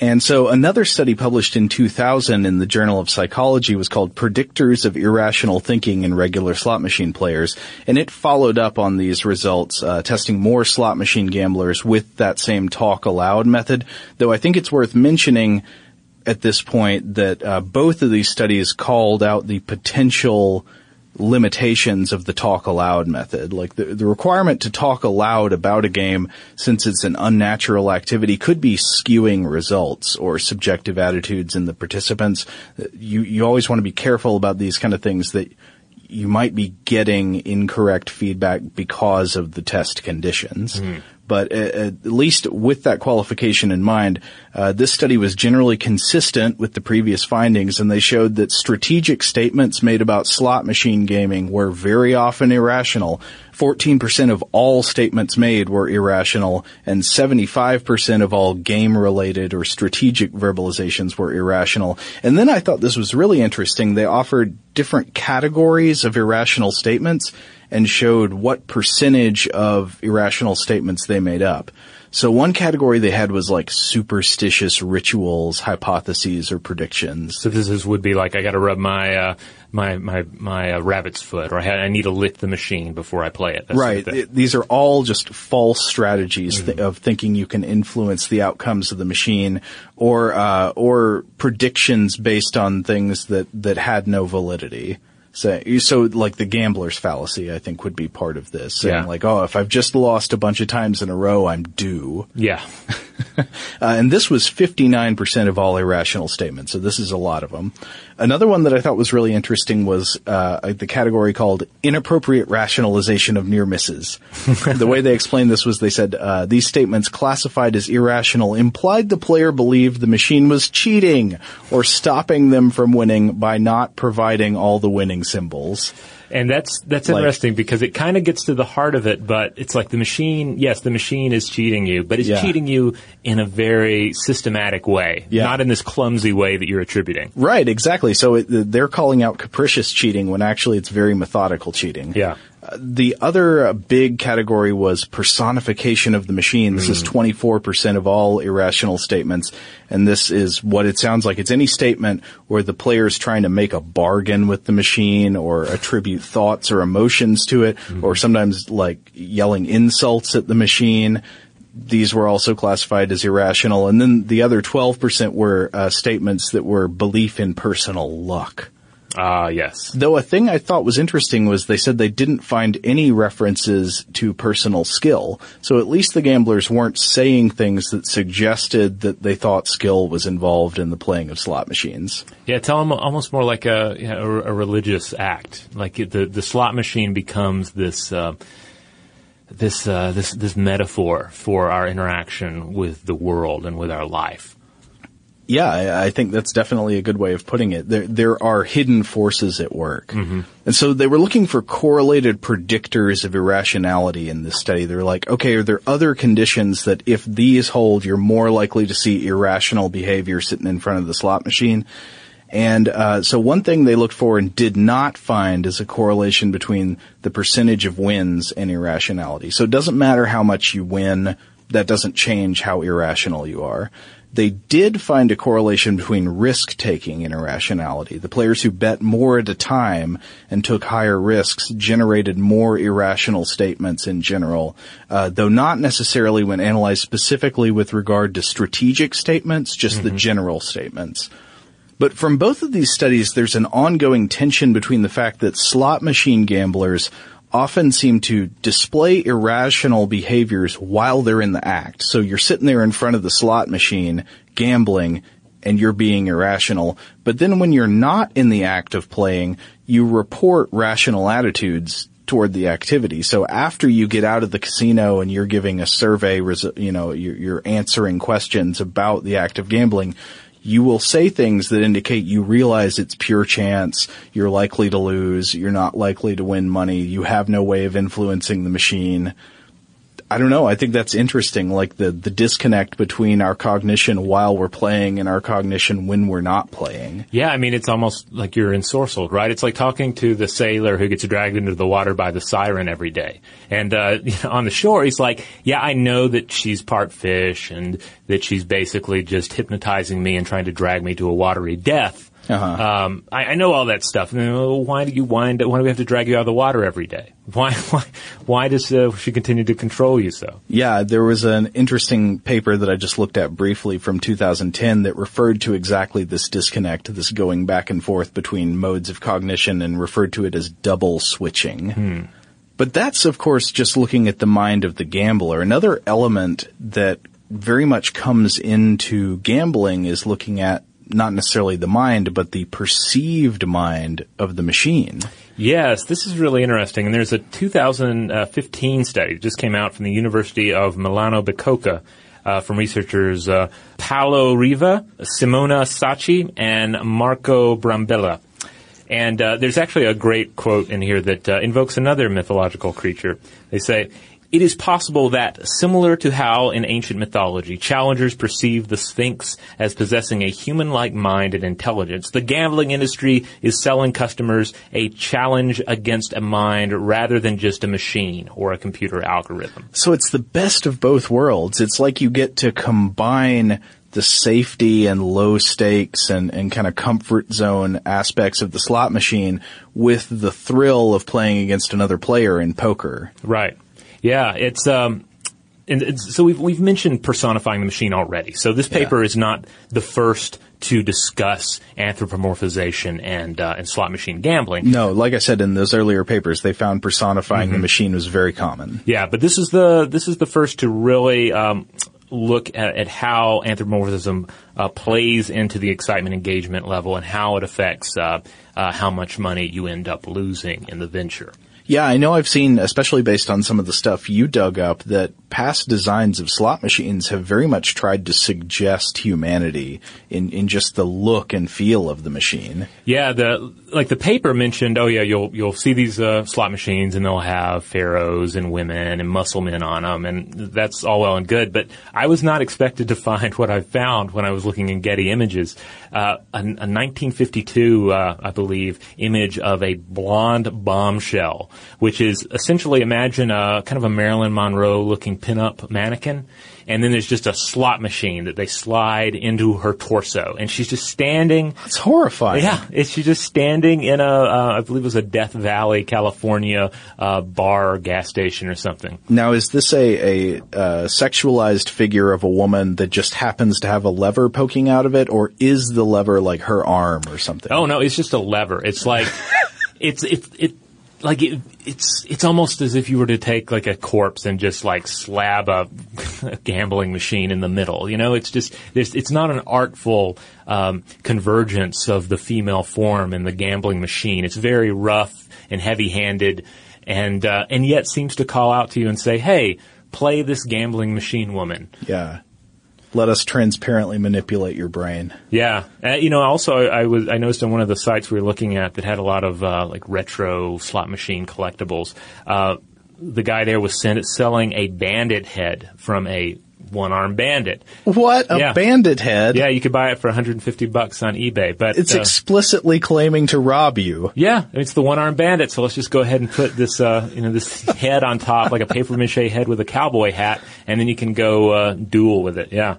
And so another study published in two thousand in the Journal of Psychology was called Predictors of Irrational Thinking in Regular Slot Machine Players, and it followed up on these results, uh, testing more slot machine gamblers with that same talk aloud method, though I think it's worth mentioning at this point that uh, both of these studies called out the potential limitations of the talk aloud method. Like the, the requirement to talk aloud about a game, since it's an unnatural activity, could be skewing results or subjective attitudes in the participants. You, you always want to be careful about these kind of things, that you might be getting incorrect feedback because of the test conditions. Mm-hmm. But at least with that qualification in mind, uh, this study was generally consistent with the previous findings, and they showed that strategic statements made about slot machine gaming were very often irrational. fourteen percent of all statements made were irrational, and seventy-five percent of all game-related or strategic verbalizations were irrational. And then I thought this was really interesting. They offered different categories of irrational statements and showed what percentage of irrational statements they made up. So one category they had was like superstitious rituals, hypotheses, or predictions. So this is, would be like, I got to rub my uh, my my my uh, rabbit's foot, or I, I need to lick the machine before I play it. That's right. Sort of thing. These are all just false strategies mm-hmm. th- of thinking you can influence the outcomes of the machine, or uh, or predictions based on things that, that had no validity. So, so like the gambler's fallacy, I think, would be part of this. Saying yeah. like, oh, if I've just lost a bunch of times in a row, I'm due. Yeah. uh, and this was fifty-nine percent of all irrational statements. So this is a lot of them. Another one that I thought was really interesting was uh the category called inappropriate rationalization of near misses. The way they explained this was they said uh these statements classified as irrational implied the player believed the machine was cheating or stopping them from winning by not providing all the winning symbols. And that's that's like, interesting because it kind of gets to the heart of it, but it's like the machine, yes, the machine is cheating you, but it's yeah. cheating you in a very systematic way, yeah. not in this clumsy way that you're attributing. Right, exactly. So it, they're calling out capricious cheating when actually it's very methodical cheating. Yeah. Uh, the other uh, big category was personification of the machine. This mm. is twenty-four percent of all irrational statements, and this is what it sounds like. It's any statement where the player is trying to make a bargain with the machine or attribute thoughts or emotions to it, mm. or sometimes like yelling insults at the machine. These were also classified as irrational. And then the other twelve percent were uh, statements that were belief in personal luck. Ah, uh, yes. Though a thing I thought was interesting was they said they didn't find any references to personal skill. So at least the gamblers weren't saying things that suggested that they thought skill was involved in the playing of slot machines. Yeah, it's almost more like a, you know, a religious act. Like the, the slot machine becomes this... Uh, this uh, this this metaphor for our interaction with the world and with our life. Yeah, I think that's definitely a good way of putting it. There, there are hidden forces at work. Mm-hmm. And so they were looking for correlated predictors of irrationality in this study. They were like, okay, are there other conditions that if these hold, you're more likely to see irrational behavior sitting in front of the slot machine? And uh so one thing they looked for and did not find is a correlation between the percentage of wins and irrationality. So it doesn't matter how much you win. That doesn't change how irrational you are. They did find a correlation between risk-taking and irrationality. The players who bet more at a time and took higher risks generated more irrational statements in general, uh, though not necessarily when analyzed specifically with regard to strategic statements, just mm-hmm. the general statements. But from both of these studies, there's an ongoing tension between the fact that slot machine gamblers often seem to display irrational behaviors while they're in the act. So you're sitting there in front of the slot machine gambling and you're being irrational. But then when you're not in the act of playing, you report rational attitudes toward the activity. So after you get out of the casino and you're giving a survey, you know, you're answering questions about the act of gambling, you will say things that indicate you realize it's pure chance, you're likely to lose, you're not likely to win money, you have no way of influencing the machine. I don't know. I think that's interesting, like the, the disconnect between our cognition while we're playing and our cognition when we're not playing. Yeah, I mean, it's almost like you're ensorcelled, right? It's like talking to the sailor who gets dragged into the water by the siren every day. And uh on the shore, he's like, yeah, I know that she's part fish and that she's basically just hypnotizing me and trying to drag me to a watery death. Uh-huh. Um, I, I know all that stuff. And then, oh, why do you wind? Why do we have to drag you out of the water every day? Why? Why? Why does uh, she continue to control you so? Yeah, there was an interesting paper that I just looked at briefly from two thousand ten that referred to exactly this disconnect, this going back and forth between modes of cognition, and referred to it as double switching. Hmm. But that's, of course, just looking at the mind of the gambler. Another element that very much comes into gambling is looking at not necessarily the mind, but the perceived mind of the machine. Yes, this is really interesting. And there's a two thousand fifteen study that just came out from the University of Milano Bicocca uh, from researchers uh, Paolo Riva, Simona Sachi, and Marco Brambilla. And uh, there's actually a great quote in here that uh, invokes another mythological creature. They say, "It is possible that, similar to how in ancient mythology challengers perceived the Sphinx as possessing a human-like mind and intelligence, the gambling industry is selling customers a challenge against a mind rather than just a machine or a computer algorithm." So it's the best of both worlds. It's like you get to combine the safety and low stakes and, and kind of comfort zone aspects of the slot machine with the thrill of playing against another player in poker. Right. Yeah, it's um, and it's, so we've we've mentioned personifying the machine already. So this paper yeah. is not the first to discuss anthropomorphization and uh, and slot machine gambling. No, like I said in those earlier papers, they found personifying mm-hmm. the machine was very common. Yeah, but this is the this is the first to really um, look at, at how anthropomorphism uh, plays into the excitement engagement level and how it affects uh, uh, how much money you end up losing in the venture. Yeah, I know I've seen, especially based on some of the stuff you dug up, that past designs of slot machines have very much tried to suggest humanity in, in just the look and feel of the machine. Yeah, the like the paper mentioned, oh yeah, you'll you'll see these uh, slot machines and they'll have pharaohs and women and muscle men on them, and that's all well and good, but I was not expected to find what I found when I was looking in Getty Images. Uh, a, a nineteen fifty-two, uh, I believe, image of a blonde bombshell, which is essentially, imagine a kind of a Marilyn Monroe-looking pinup mannequin, and then there's just a slot machine that they slide into her torso, and she's just standing. That's horrifying. Yeah, it's, she's just standing in a, uh, I believe it was a Death Valley, California uh, bar or gas station or something. Now, is this a, a uh, sexualized figure of a woman that just happens to have a lever poking out of it, or is the lever like her arm or something? Oh no, it's just a lever. It's like, it's it's it. Like it, it's it's almost as if you were to take like a corpse and just like slab a, a gambling machine in the middle. You know, it's just there's it's not an artful um, convergence of the female form and the gambling machine. It's very rough and heavy-handed, and uh, and yet seems to call out to you and say, "Hey, play this gambling machine, woman." Yeah. Let us transparently manipulate your brain. Yeah, uh, you know. Also, I, I was I noticed on one of the sites we were looking at that had a lot of uh, like retro slot machine collectibles. Uh, the guy there was sent, selling a bandit head from a one-armed bandit. What? A yeah. bandit head? Yeah, you could buy it for one hundred fifty bucks on eBay. But it's uh, explicitly claiming to rob you. Yeah, it's the one-armed bandit, so let's just go ahead and put this uh, you know, this head on top, like a papier-mâché head with a cowboy hat, and then you can go uh, duel with it, yeah.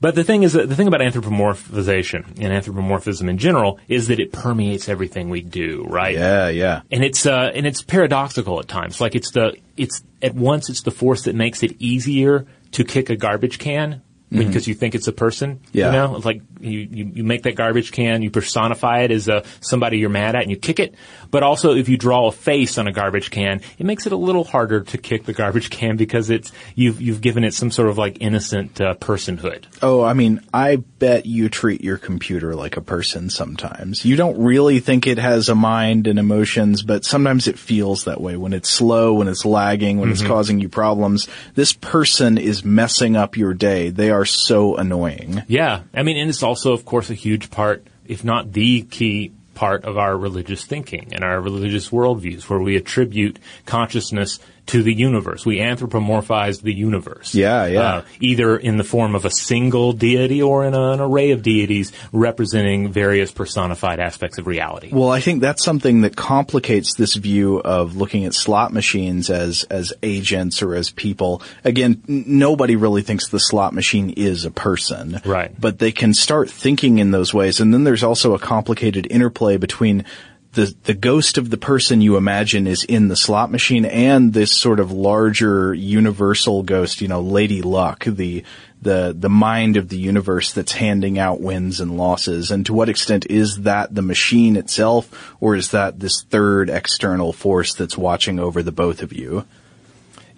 But the thing is, the thing about anthropomorphization and anthropomorphism in general is that it permeates everything we do, right? Yeah, yeah. And it's uh, and it's paradoxical at times. Like it's the it's at once it's the force that makes it easier to kick a garbage can mm-hmm. because you think it's a person. Yeah. You know, it's like you, you you make that garbage can, you personify it as uh, somebody you're mad at, and you kick it. But also, if you draw a face on a garbage can, it makes it a little harder to kick the garbage can because it's you've you've given it some sort of like innocent uh, personhood. Oh, I mean, I bet you treat your computer like a person sometimes. You don't really think it has a mind and emotions, but sometimes it feels that way when it's slow, when it's lagging, when mm-hmm. it's causing you problems. This person is messing up your day. They are so annoying. Yeah, I mean, and it's also, of course, a huge part, if not the key part of our religious thinking and our religious worldviews, where we attribute consciousness to the universe. We anthropomorphize the universe. Yeah, yeah. Uh, either in the form of a single deity or in a, an array of deities representing various personified aspects of reality. Well, I think that's something that complicates this view of looking at slot machines as as agents or as people. Again, n- nobody really thinks the slot machine is a person. Right. But they can start thinking in those ways. And then there's also a complicated interplay between The, the ghost of the person you imagine is in the slot machine and this sort of larger universal ghost, you know, Lady Luck, the, the, the mind of the universe that's handing out wins and losses. And to what extent is that the machine itself, or is that this third external force that's watching over the both of you?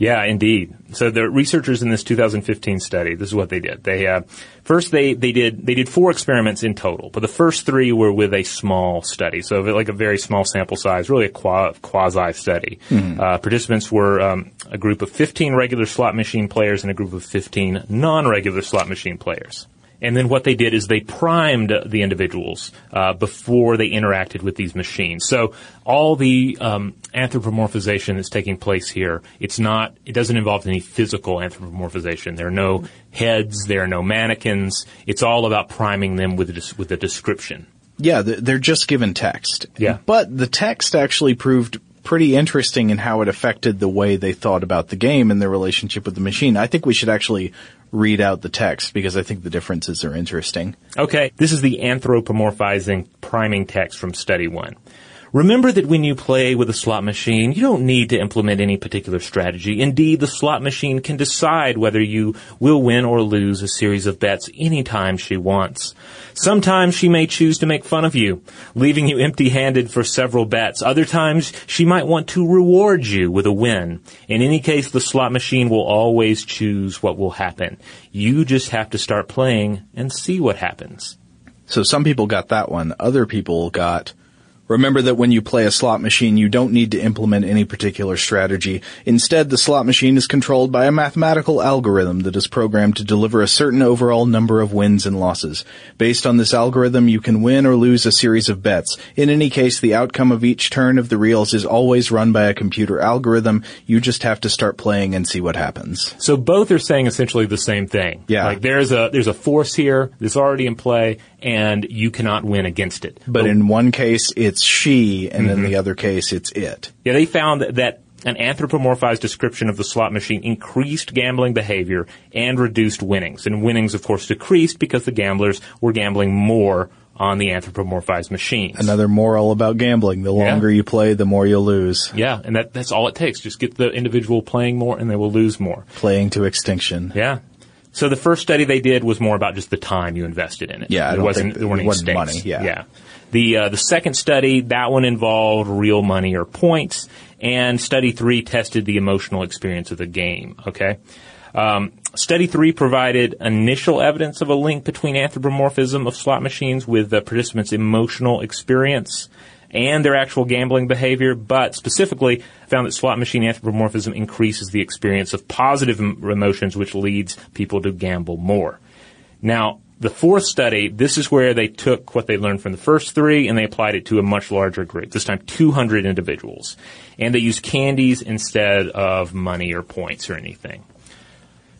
Yeah, indeed. So the researchers in this two thousand fifteen study, this is what they did. They uh, first they they did they did four experiments in total, but the first three were with a small study, so like a very small sample size, really a quasi study. Mm-hmm. Uh, participants were um, a group of fifteen regular slot machine players and a group of fifteen non-regular slot machine players. And then what they did is they primed the individuals uh before they interacted with these machines. So all the um anthropomorphization that's taking place here, it's not it doesn't involve any physical anthropomorphization. There are no heads, there are no mannequins. It's all about priming them with a, with a description. Yeah, they're just given text. Yeah. But the text actually proved pretty interesting in how it affected the way they thought about the game and their relationship with the machine. I think we should actually read out the text because I think the differences are interesting. Okay, this is the anthropomorphizing priming text from study one. Remember that when you play with a slot machine, you don't need to implement any particular strategy. Indeed, the slot machine can decide whether you will win or lose a series of bets anytime she wants. Sometimes she may choose to make fun of you, leaving you empty-handed for several bets. Other times, she might want to reward you with a win. In any case, the slot machine will always choose what will happen. You just have to start playing and see what happens. So some people got that one. Other people got... Remember that when you play a slot machine, you don't need to implement any particular strategy. Instead, the slot machine is controlled by a mathematical algorithm that is programmed to deliver a certain overall number of wins and losses. Based on this algorithm, you can win or lose a series of bets. In any case, the outcome of each turn of the reels is always run by a computer algorithm. You just have to start playing and see what happens. So both are saying essentially the same thing. Yeah. Like there's a, there's a force here that's already in play, and you cannot win against it. But, but in one case, it's she, and mm-hmm. in the other case, it's it. Yeah, they found that an anthropomorphized description of the slot machine increased gambling behavior and reduced winnings. And winnings, of course, decreased because the gamblers were gambling more on the anthropomorphized machines. Another moral about gambling. The longer yeah. you play, the more you'll lose. Yeah, and that, that's all it takes. Just get the individual playing more, and they will lose more. Playing to extinction. Yeah. So the first study they did was more about just the time you invested in it. Yeah, I don't it wasn't, think there weren't it any wasn't money. Yeah. yeah. The uh, the second study, that one involved real money or points, and study three tested the emotional experience of the game. Okay. Um, study three provided initial evidence of a link between anthropomorphism of slot machines with the participants' emotional experience and their actual gambling behavior, but specifically found that slot machine anthropomorphism increases the experience of positive m- emotions, which leads people to gamble more. Now, the fourth study, this is where they took what they learned from the first three and they applied it to a much larger group, this time two hundred individuals. And they used candies instead of money or points or anything.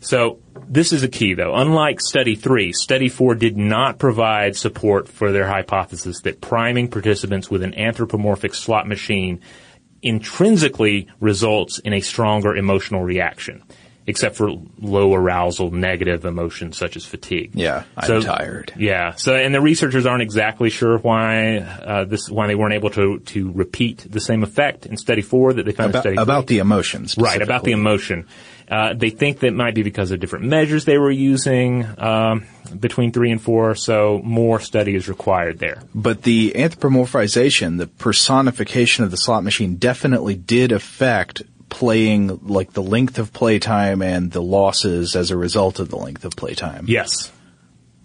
So this is a key, though. Unlike Study three, Study four did not provide support for their hypothesis that priming participants with an anthropomorphic slot machine intrinsically results in a stronger emotional reaction, except for low arousal negative emotions such as fatigue. Yeah, I'm so, tired. Yeah, so and the researchers aren't exactly sure why uh, this why they weren't able to to repeat the same effect in Study four that they found about, in Study three. About the emotions, right? About the emotion. Uh, they think that might be because of different measures they were using um, between three and four, so more study is required there. But the anthropomorphization, the personification of the slot machine, definitely did affect playing, like the length of playtime and the losses as a result of the length of playtime. Yes.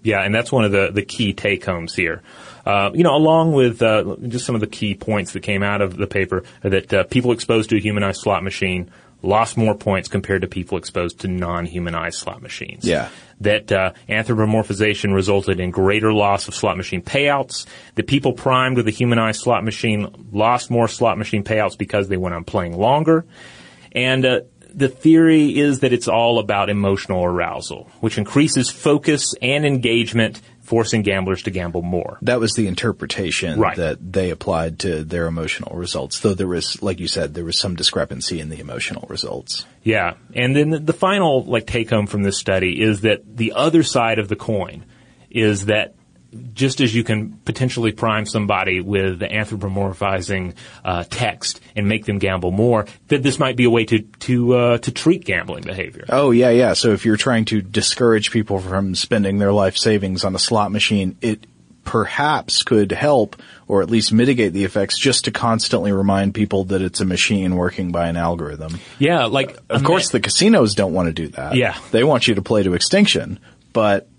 Yeah, and that's one of the, the key take-homes here. Uh, you know, along with uh, just some of the key points that came out of the paper, that uh, people exposed to a humanized slot machine lost more points compared to people exposed to non-humanized slot machines. Yeah. That uh, anthropomorphization resulted in greater loss of slot machine payouts. The people primed with a humanized slot machine lost more slot machine payouts because they went on playing longer. And uh, the theory is that it's all about emotional arousal, which increases focus and engagement, forcing gamblers to gamble more. That was the interpretation right. that they applied to their emotional results, though there was, like you said, there was some discrepancy in the emotional results. Yeah. And then the final, like, take-home from this study is that the other side of the coin is that just as you can potentially prime somebody with anthropomorphizing uh, text and make them gamble more, that this might be a way to to uh, to treat gambling behavior. Oh, yeah, yeah. So if you're trying to discourage people from spending their life savings on a slot machine, it perhaps could help or at least mitigate the effects just to constantly remind people that it's a machine working by an algorithm. Yeah, like... Of course, the casinos don't want to do that. Yeah. They want you to play to extinction, but...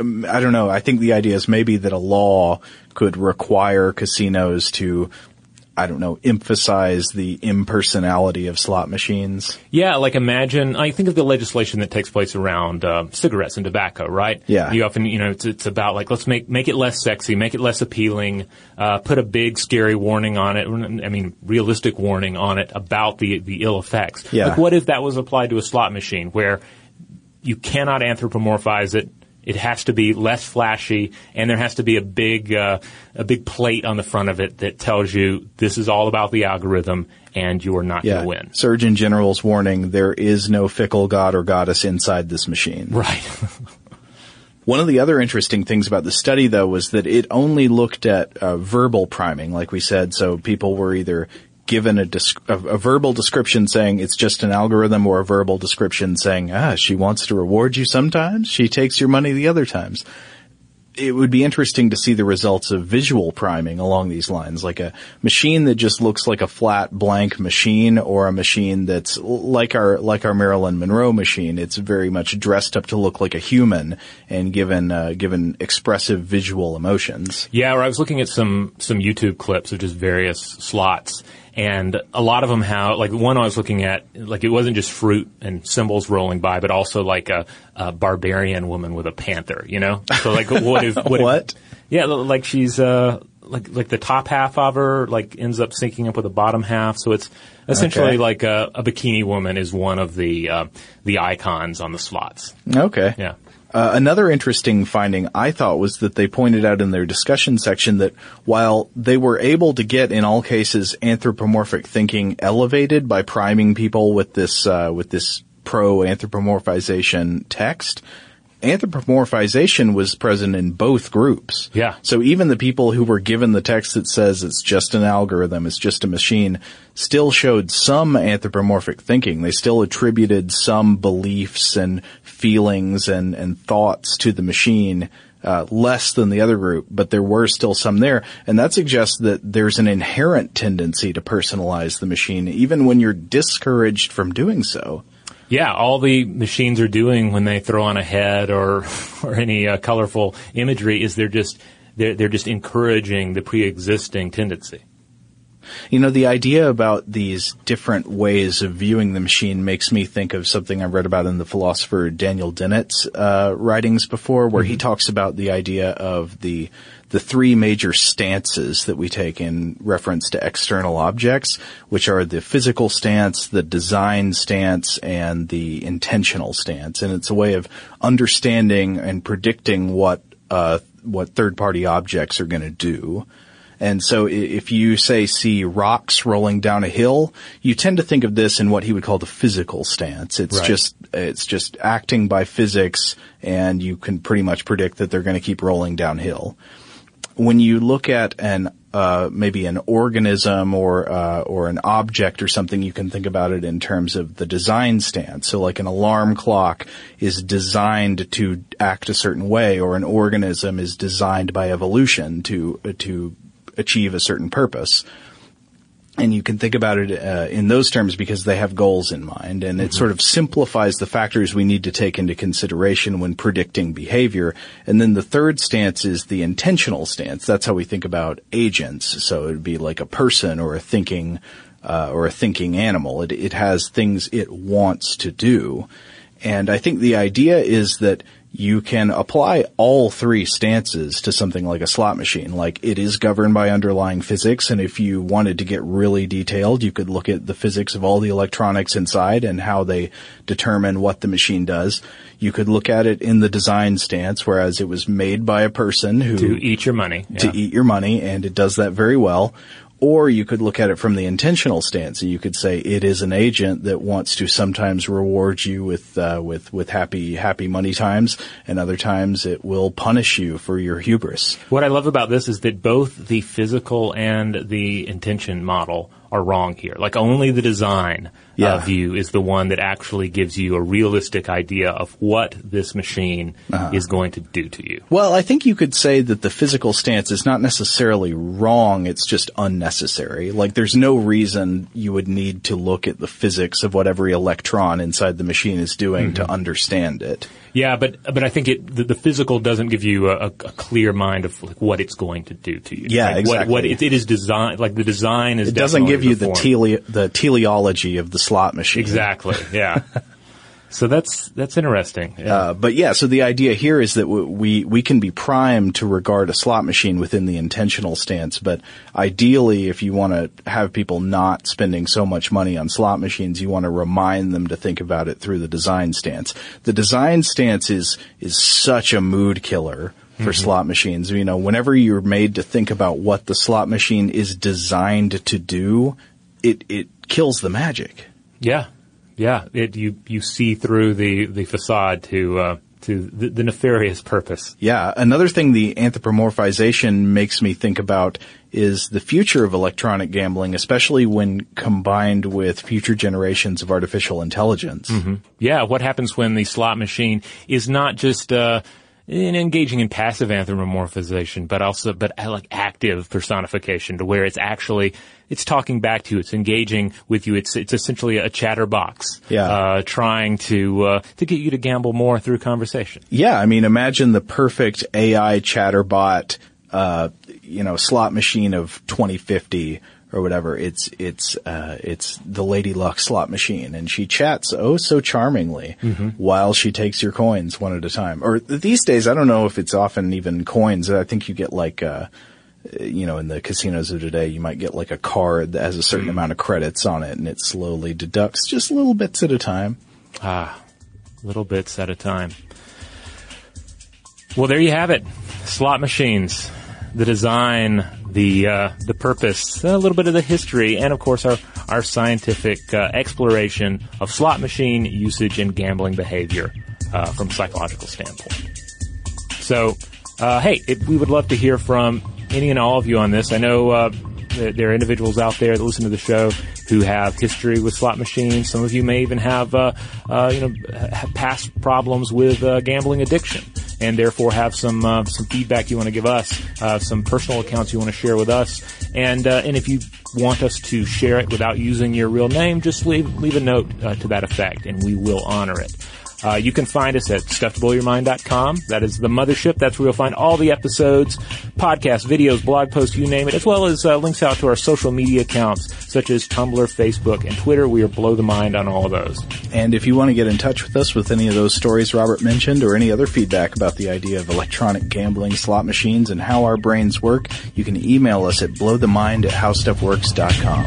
I don't know. I think the idea is maybe that a law could require casinos to, I don't know, emphasize the impersonality of slot machines. Yeah, like imagine, I think of the legislation that takes place around uh, cigarettes and tobacco, right? Yeah. You often, you know, it's, it's about like, let's make make it less sexy, make it less appealing, uh, put a big scary warning on it, I mean, realistic warning on it about the, the ill effects. Yeah. Like what if that was applied to a slot machine where you cannot anthropomorphize it? It has to be less flashy, and there has to be a big uh, a big plate on the front of it that tells you this is all about the algorithm, and you are not yeah. going to win. Surgeon General's warning, there is no fickle god or goddess inside this machine. Right. One of the other interesting things about the study, though, was that it only looked at uh, verbal priming, like we said, so people were either given a, disc- a, a verbal description saying it's just an algorithm or a verbal description saying, ah, she wants to reward you sometimes, she takes your money the other times. It would be interesting to see the results of visual priming along these lines, like a machine that just looks like a flat blank machine or a machine that's like our, like our Marilyn Monroe machine. It's very much dressed up to look like a human and given, uh, given expressive visual emotions. Yeah. Or I was looking at some, some YouTube clips of just various slots. And a lot of them have, like one I was looking at, like it wasn't just fruit and symbols rolling by, but also like a, a barbarian woman with a panther, you know? So like what if... What? what? If, yeah, like she's, uh, like like the top half of her like ends up syncing up with the bottom half. So it's essentially okay. like a, a bikini woman is one of the, uh, the icons on the slots. Okay. Yeah. Uh, another interesting finding I thought was that they pointed out in their discussion section that while they were able to get in all cases anthropomorphic thinking elevated by priming people with this uh, with this pro-anthropomorphization text, anthropomorphization was present in both groups. Yeah. So even the people who were given the text that says it's just an algorithm, it's just a machine, still showed some anthropomorphic thinking. They still attributed some beliefs and feelings and, and thoughts to the machine, uh, less than the other group, but there were still some there. And that suggests that there's an inherent tendency to personalize the machine, even when you're discouraged from doing so. Yeah, all the machines are doing when they throw on a head or or any uh, colorful imagery is they're just they're they're just encouraging the pre-existing tendency. You know, the idea about these different ways of viewing the machine makes me think of something I read about in the philosopher Daniel Dennett's uh writings before, where mm-hmm. he talks about the idea of the the three major stances that we take in reference to external objects, which are the physical stance, the design stance, and the intentional stance. And it's a way of understanding and predicting what uh what third-party objects are going to do. And so if you, say, see rocks rolling down a hill, you tend to think of this in what he would call the physical stance. It's right. just it's just acting by physics, and you can pretty much predict that they're going to keep rolling downhill. When you look at an uh maybe an organism or uh or an object or something, you can think about it in terms of the design stance. So like an alarm clock is designed to act a certain way, or an organism is designed by evolution to to achieve a certain purpose. And you can think about it uh, in those terms because they have goals in mind, and mm-hmm. it sort of simplifies the factors we need to take into consideration when predicting behavior. And then the third stance is the intentional stance. That's how we think about agents. So it would be like a person or a thinking uh, or a thinking animal. It, it has things it wants to do. And I think the idea is that you can apply all three stances to something like a slot machine. Like, it is governed by underlying physics, and if you wanted to get really detailed, you could look at the physics of all the electronics inside and how they determine what the machine does. You could look at it in the design stance, whereas it was made by a person who... To eat your money. To yeah. eat your money, and it does that very well. Or you could look at it from the intentional stance, and you could say it is an agent that wants to sometimes reward you with uh, with with happy happy money times, and other times it will punish you for your hubris. What I love about this is that both the physical and the intention model are wrong here. Like, only the design yeah. uh, view is the one that actually gives you a realistic idea of what this machine uh-huh. is going to do to you. Well, I think you could say that the physical stance is not necessarily wrong, it's just unnecessary. Like, there's no reason you would need to look at the physics of what every electron inside the machine is doing mm-hmm. to understand it. Yeah, but but I think it the, the physical doesn't give you a, a clear mind of like what it's going to do to you. Yeah, like, exactly. What, what it, it is designed, like the design is. It doesn't give you the the, tele, the teleology of the slot machine. Exactly. Yeah. So that's that's interesting. Yeah. Uh, but yeah, so the idea here is that w- we we can be primed to regard a slot machine within the intentional stance. But ideally, if you want to have people not spending so much money on slot machines, you want to remind them to think about it through the design stance. The design stance is is such a mood killer for mm-hmm. slot machines. You know, whenever you're made to think about what the slot machine is designed to do, it it kills the magic. Yeah. Yeah, it, you you see through the, the facade to uh, to the, the nefarious purpose. Yeah, another thing the anthropomorphization makes me think about is the future of electronic gambling, especially when combined with future generations of artificial intelligence. Mm-hmm. Yeah, what happens when the slot machine is not just uh, in engaging in passive anthropomorphization, but also but like active personification, to where it's actually it's talking back to you. It's engaging with you. It's it's essentially a chatterbox, yeah. uh, trying to uh, to get you to gamble more through conversation. Yeah, I mean, imagine the perfect A I chatterbot, uh, you know, slot machine of twenty fifty or whatever. It's it's uh, it's the Lady Luck slot machine, and she chats oh so charmingly mm-hmm. while she takes your coins one at a time. Or these days, I don't know if it's often even coins. I think you get like. Uh, You know, in the casinos of today, you might get like a card that has a certain mm. amount of credits on it, and it slowly deducts just little bits at a time. Ah, little bits at a time. Well, there you have it. Slot machines, the design, the uh, the purpose, a little bit of the history, and of course our, our scientific uh, exploration of slot machine usage and gambling behavior uh, from a psychological standpoint. So, uh, hey, it, we would love to hear from any and all of you on this. I know uh, there are individuals out there that listen to the show who have history with slot machines. Some of you may even have uh, uh, you know, past problems with uh, gambling addiction, and therefore have some uh, some feedback you want to give us, uh, some personal accounts you want to share with us. And uh, and if you want us to share it without using your real name, just leave leave a note uh, to that effect, and we will honor it. Uh, you can find us at stuff to blow your mind dot com. That is the mothership. That's where you'll find all the episodes, podcasts, videos, blog posts, you name it, as well as uh, links out to our social media accounts, such as Tumblr, Facebook, and Twitter. We are Blow the Mind on all of those. And if you want to get in touch with us with any of those stories Robert mentioned or any other feedback about the idea of electronic gambling, slot machines, and how our brains work, you can email us at blow the mind at how stuff works dot com.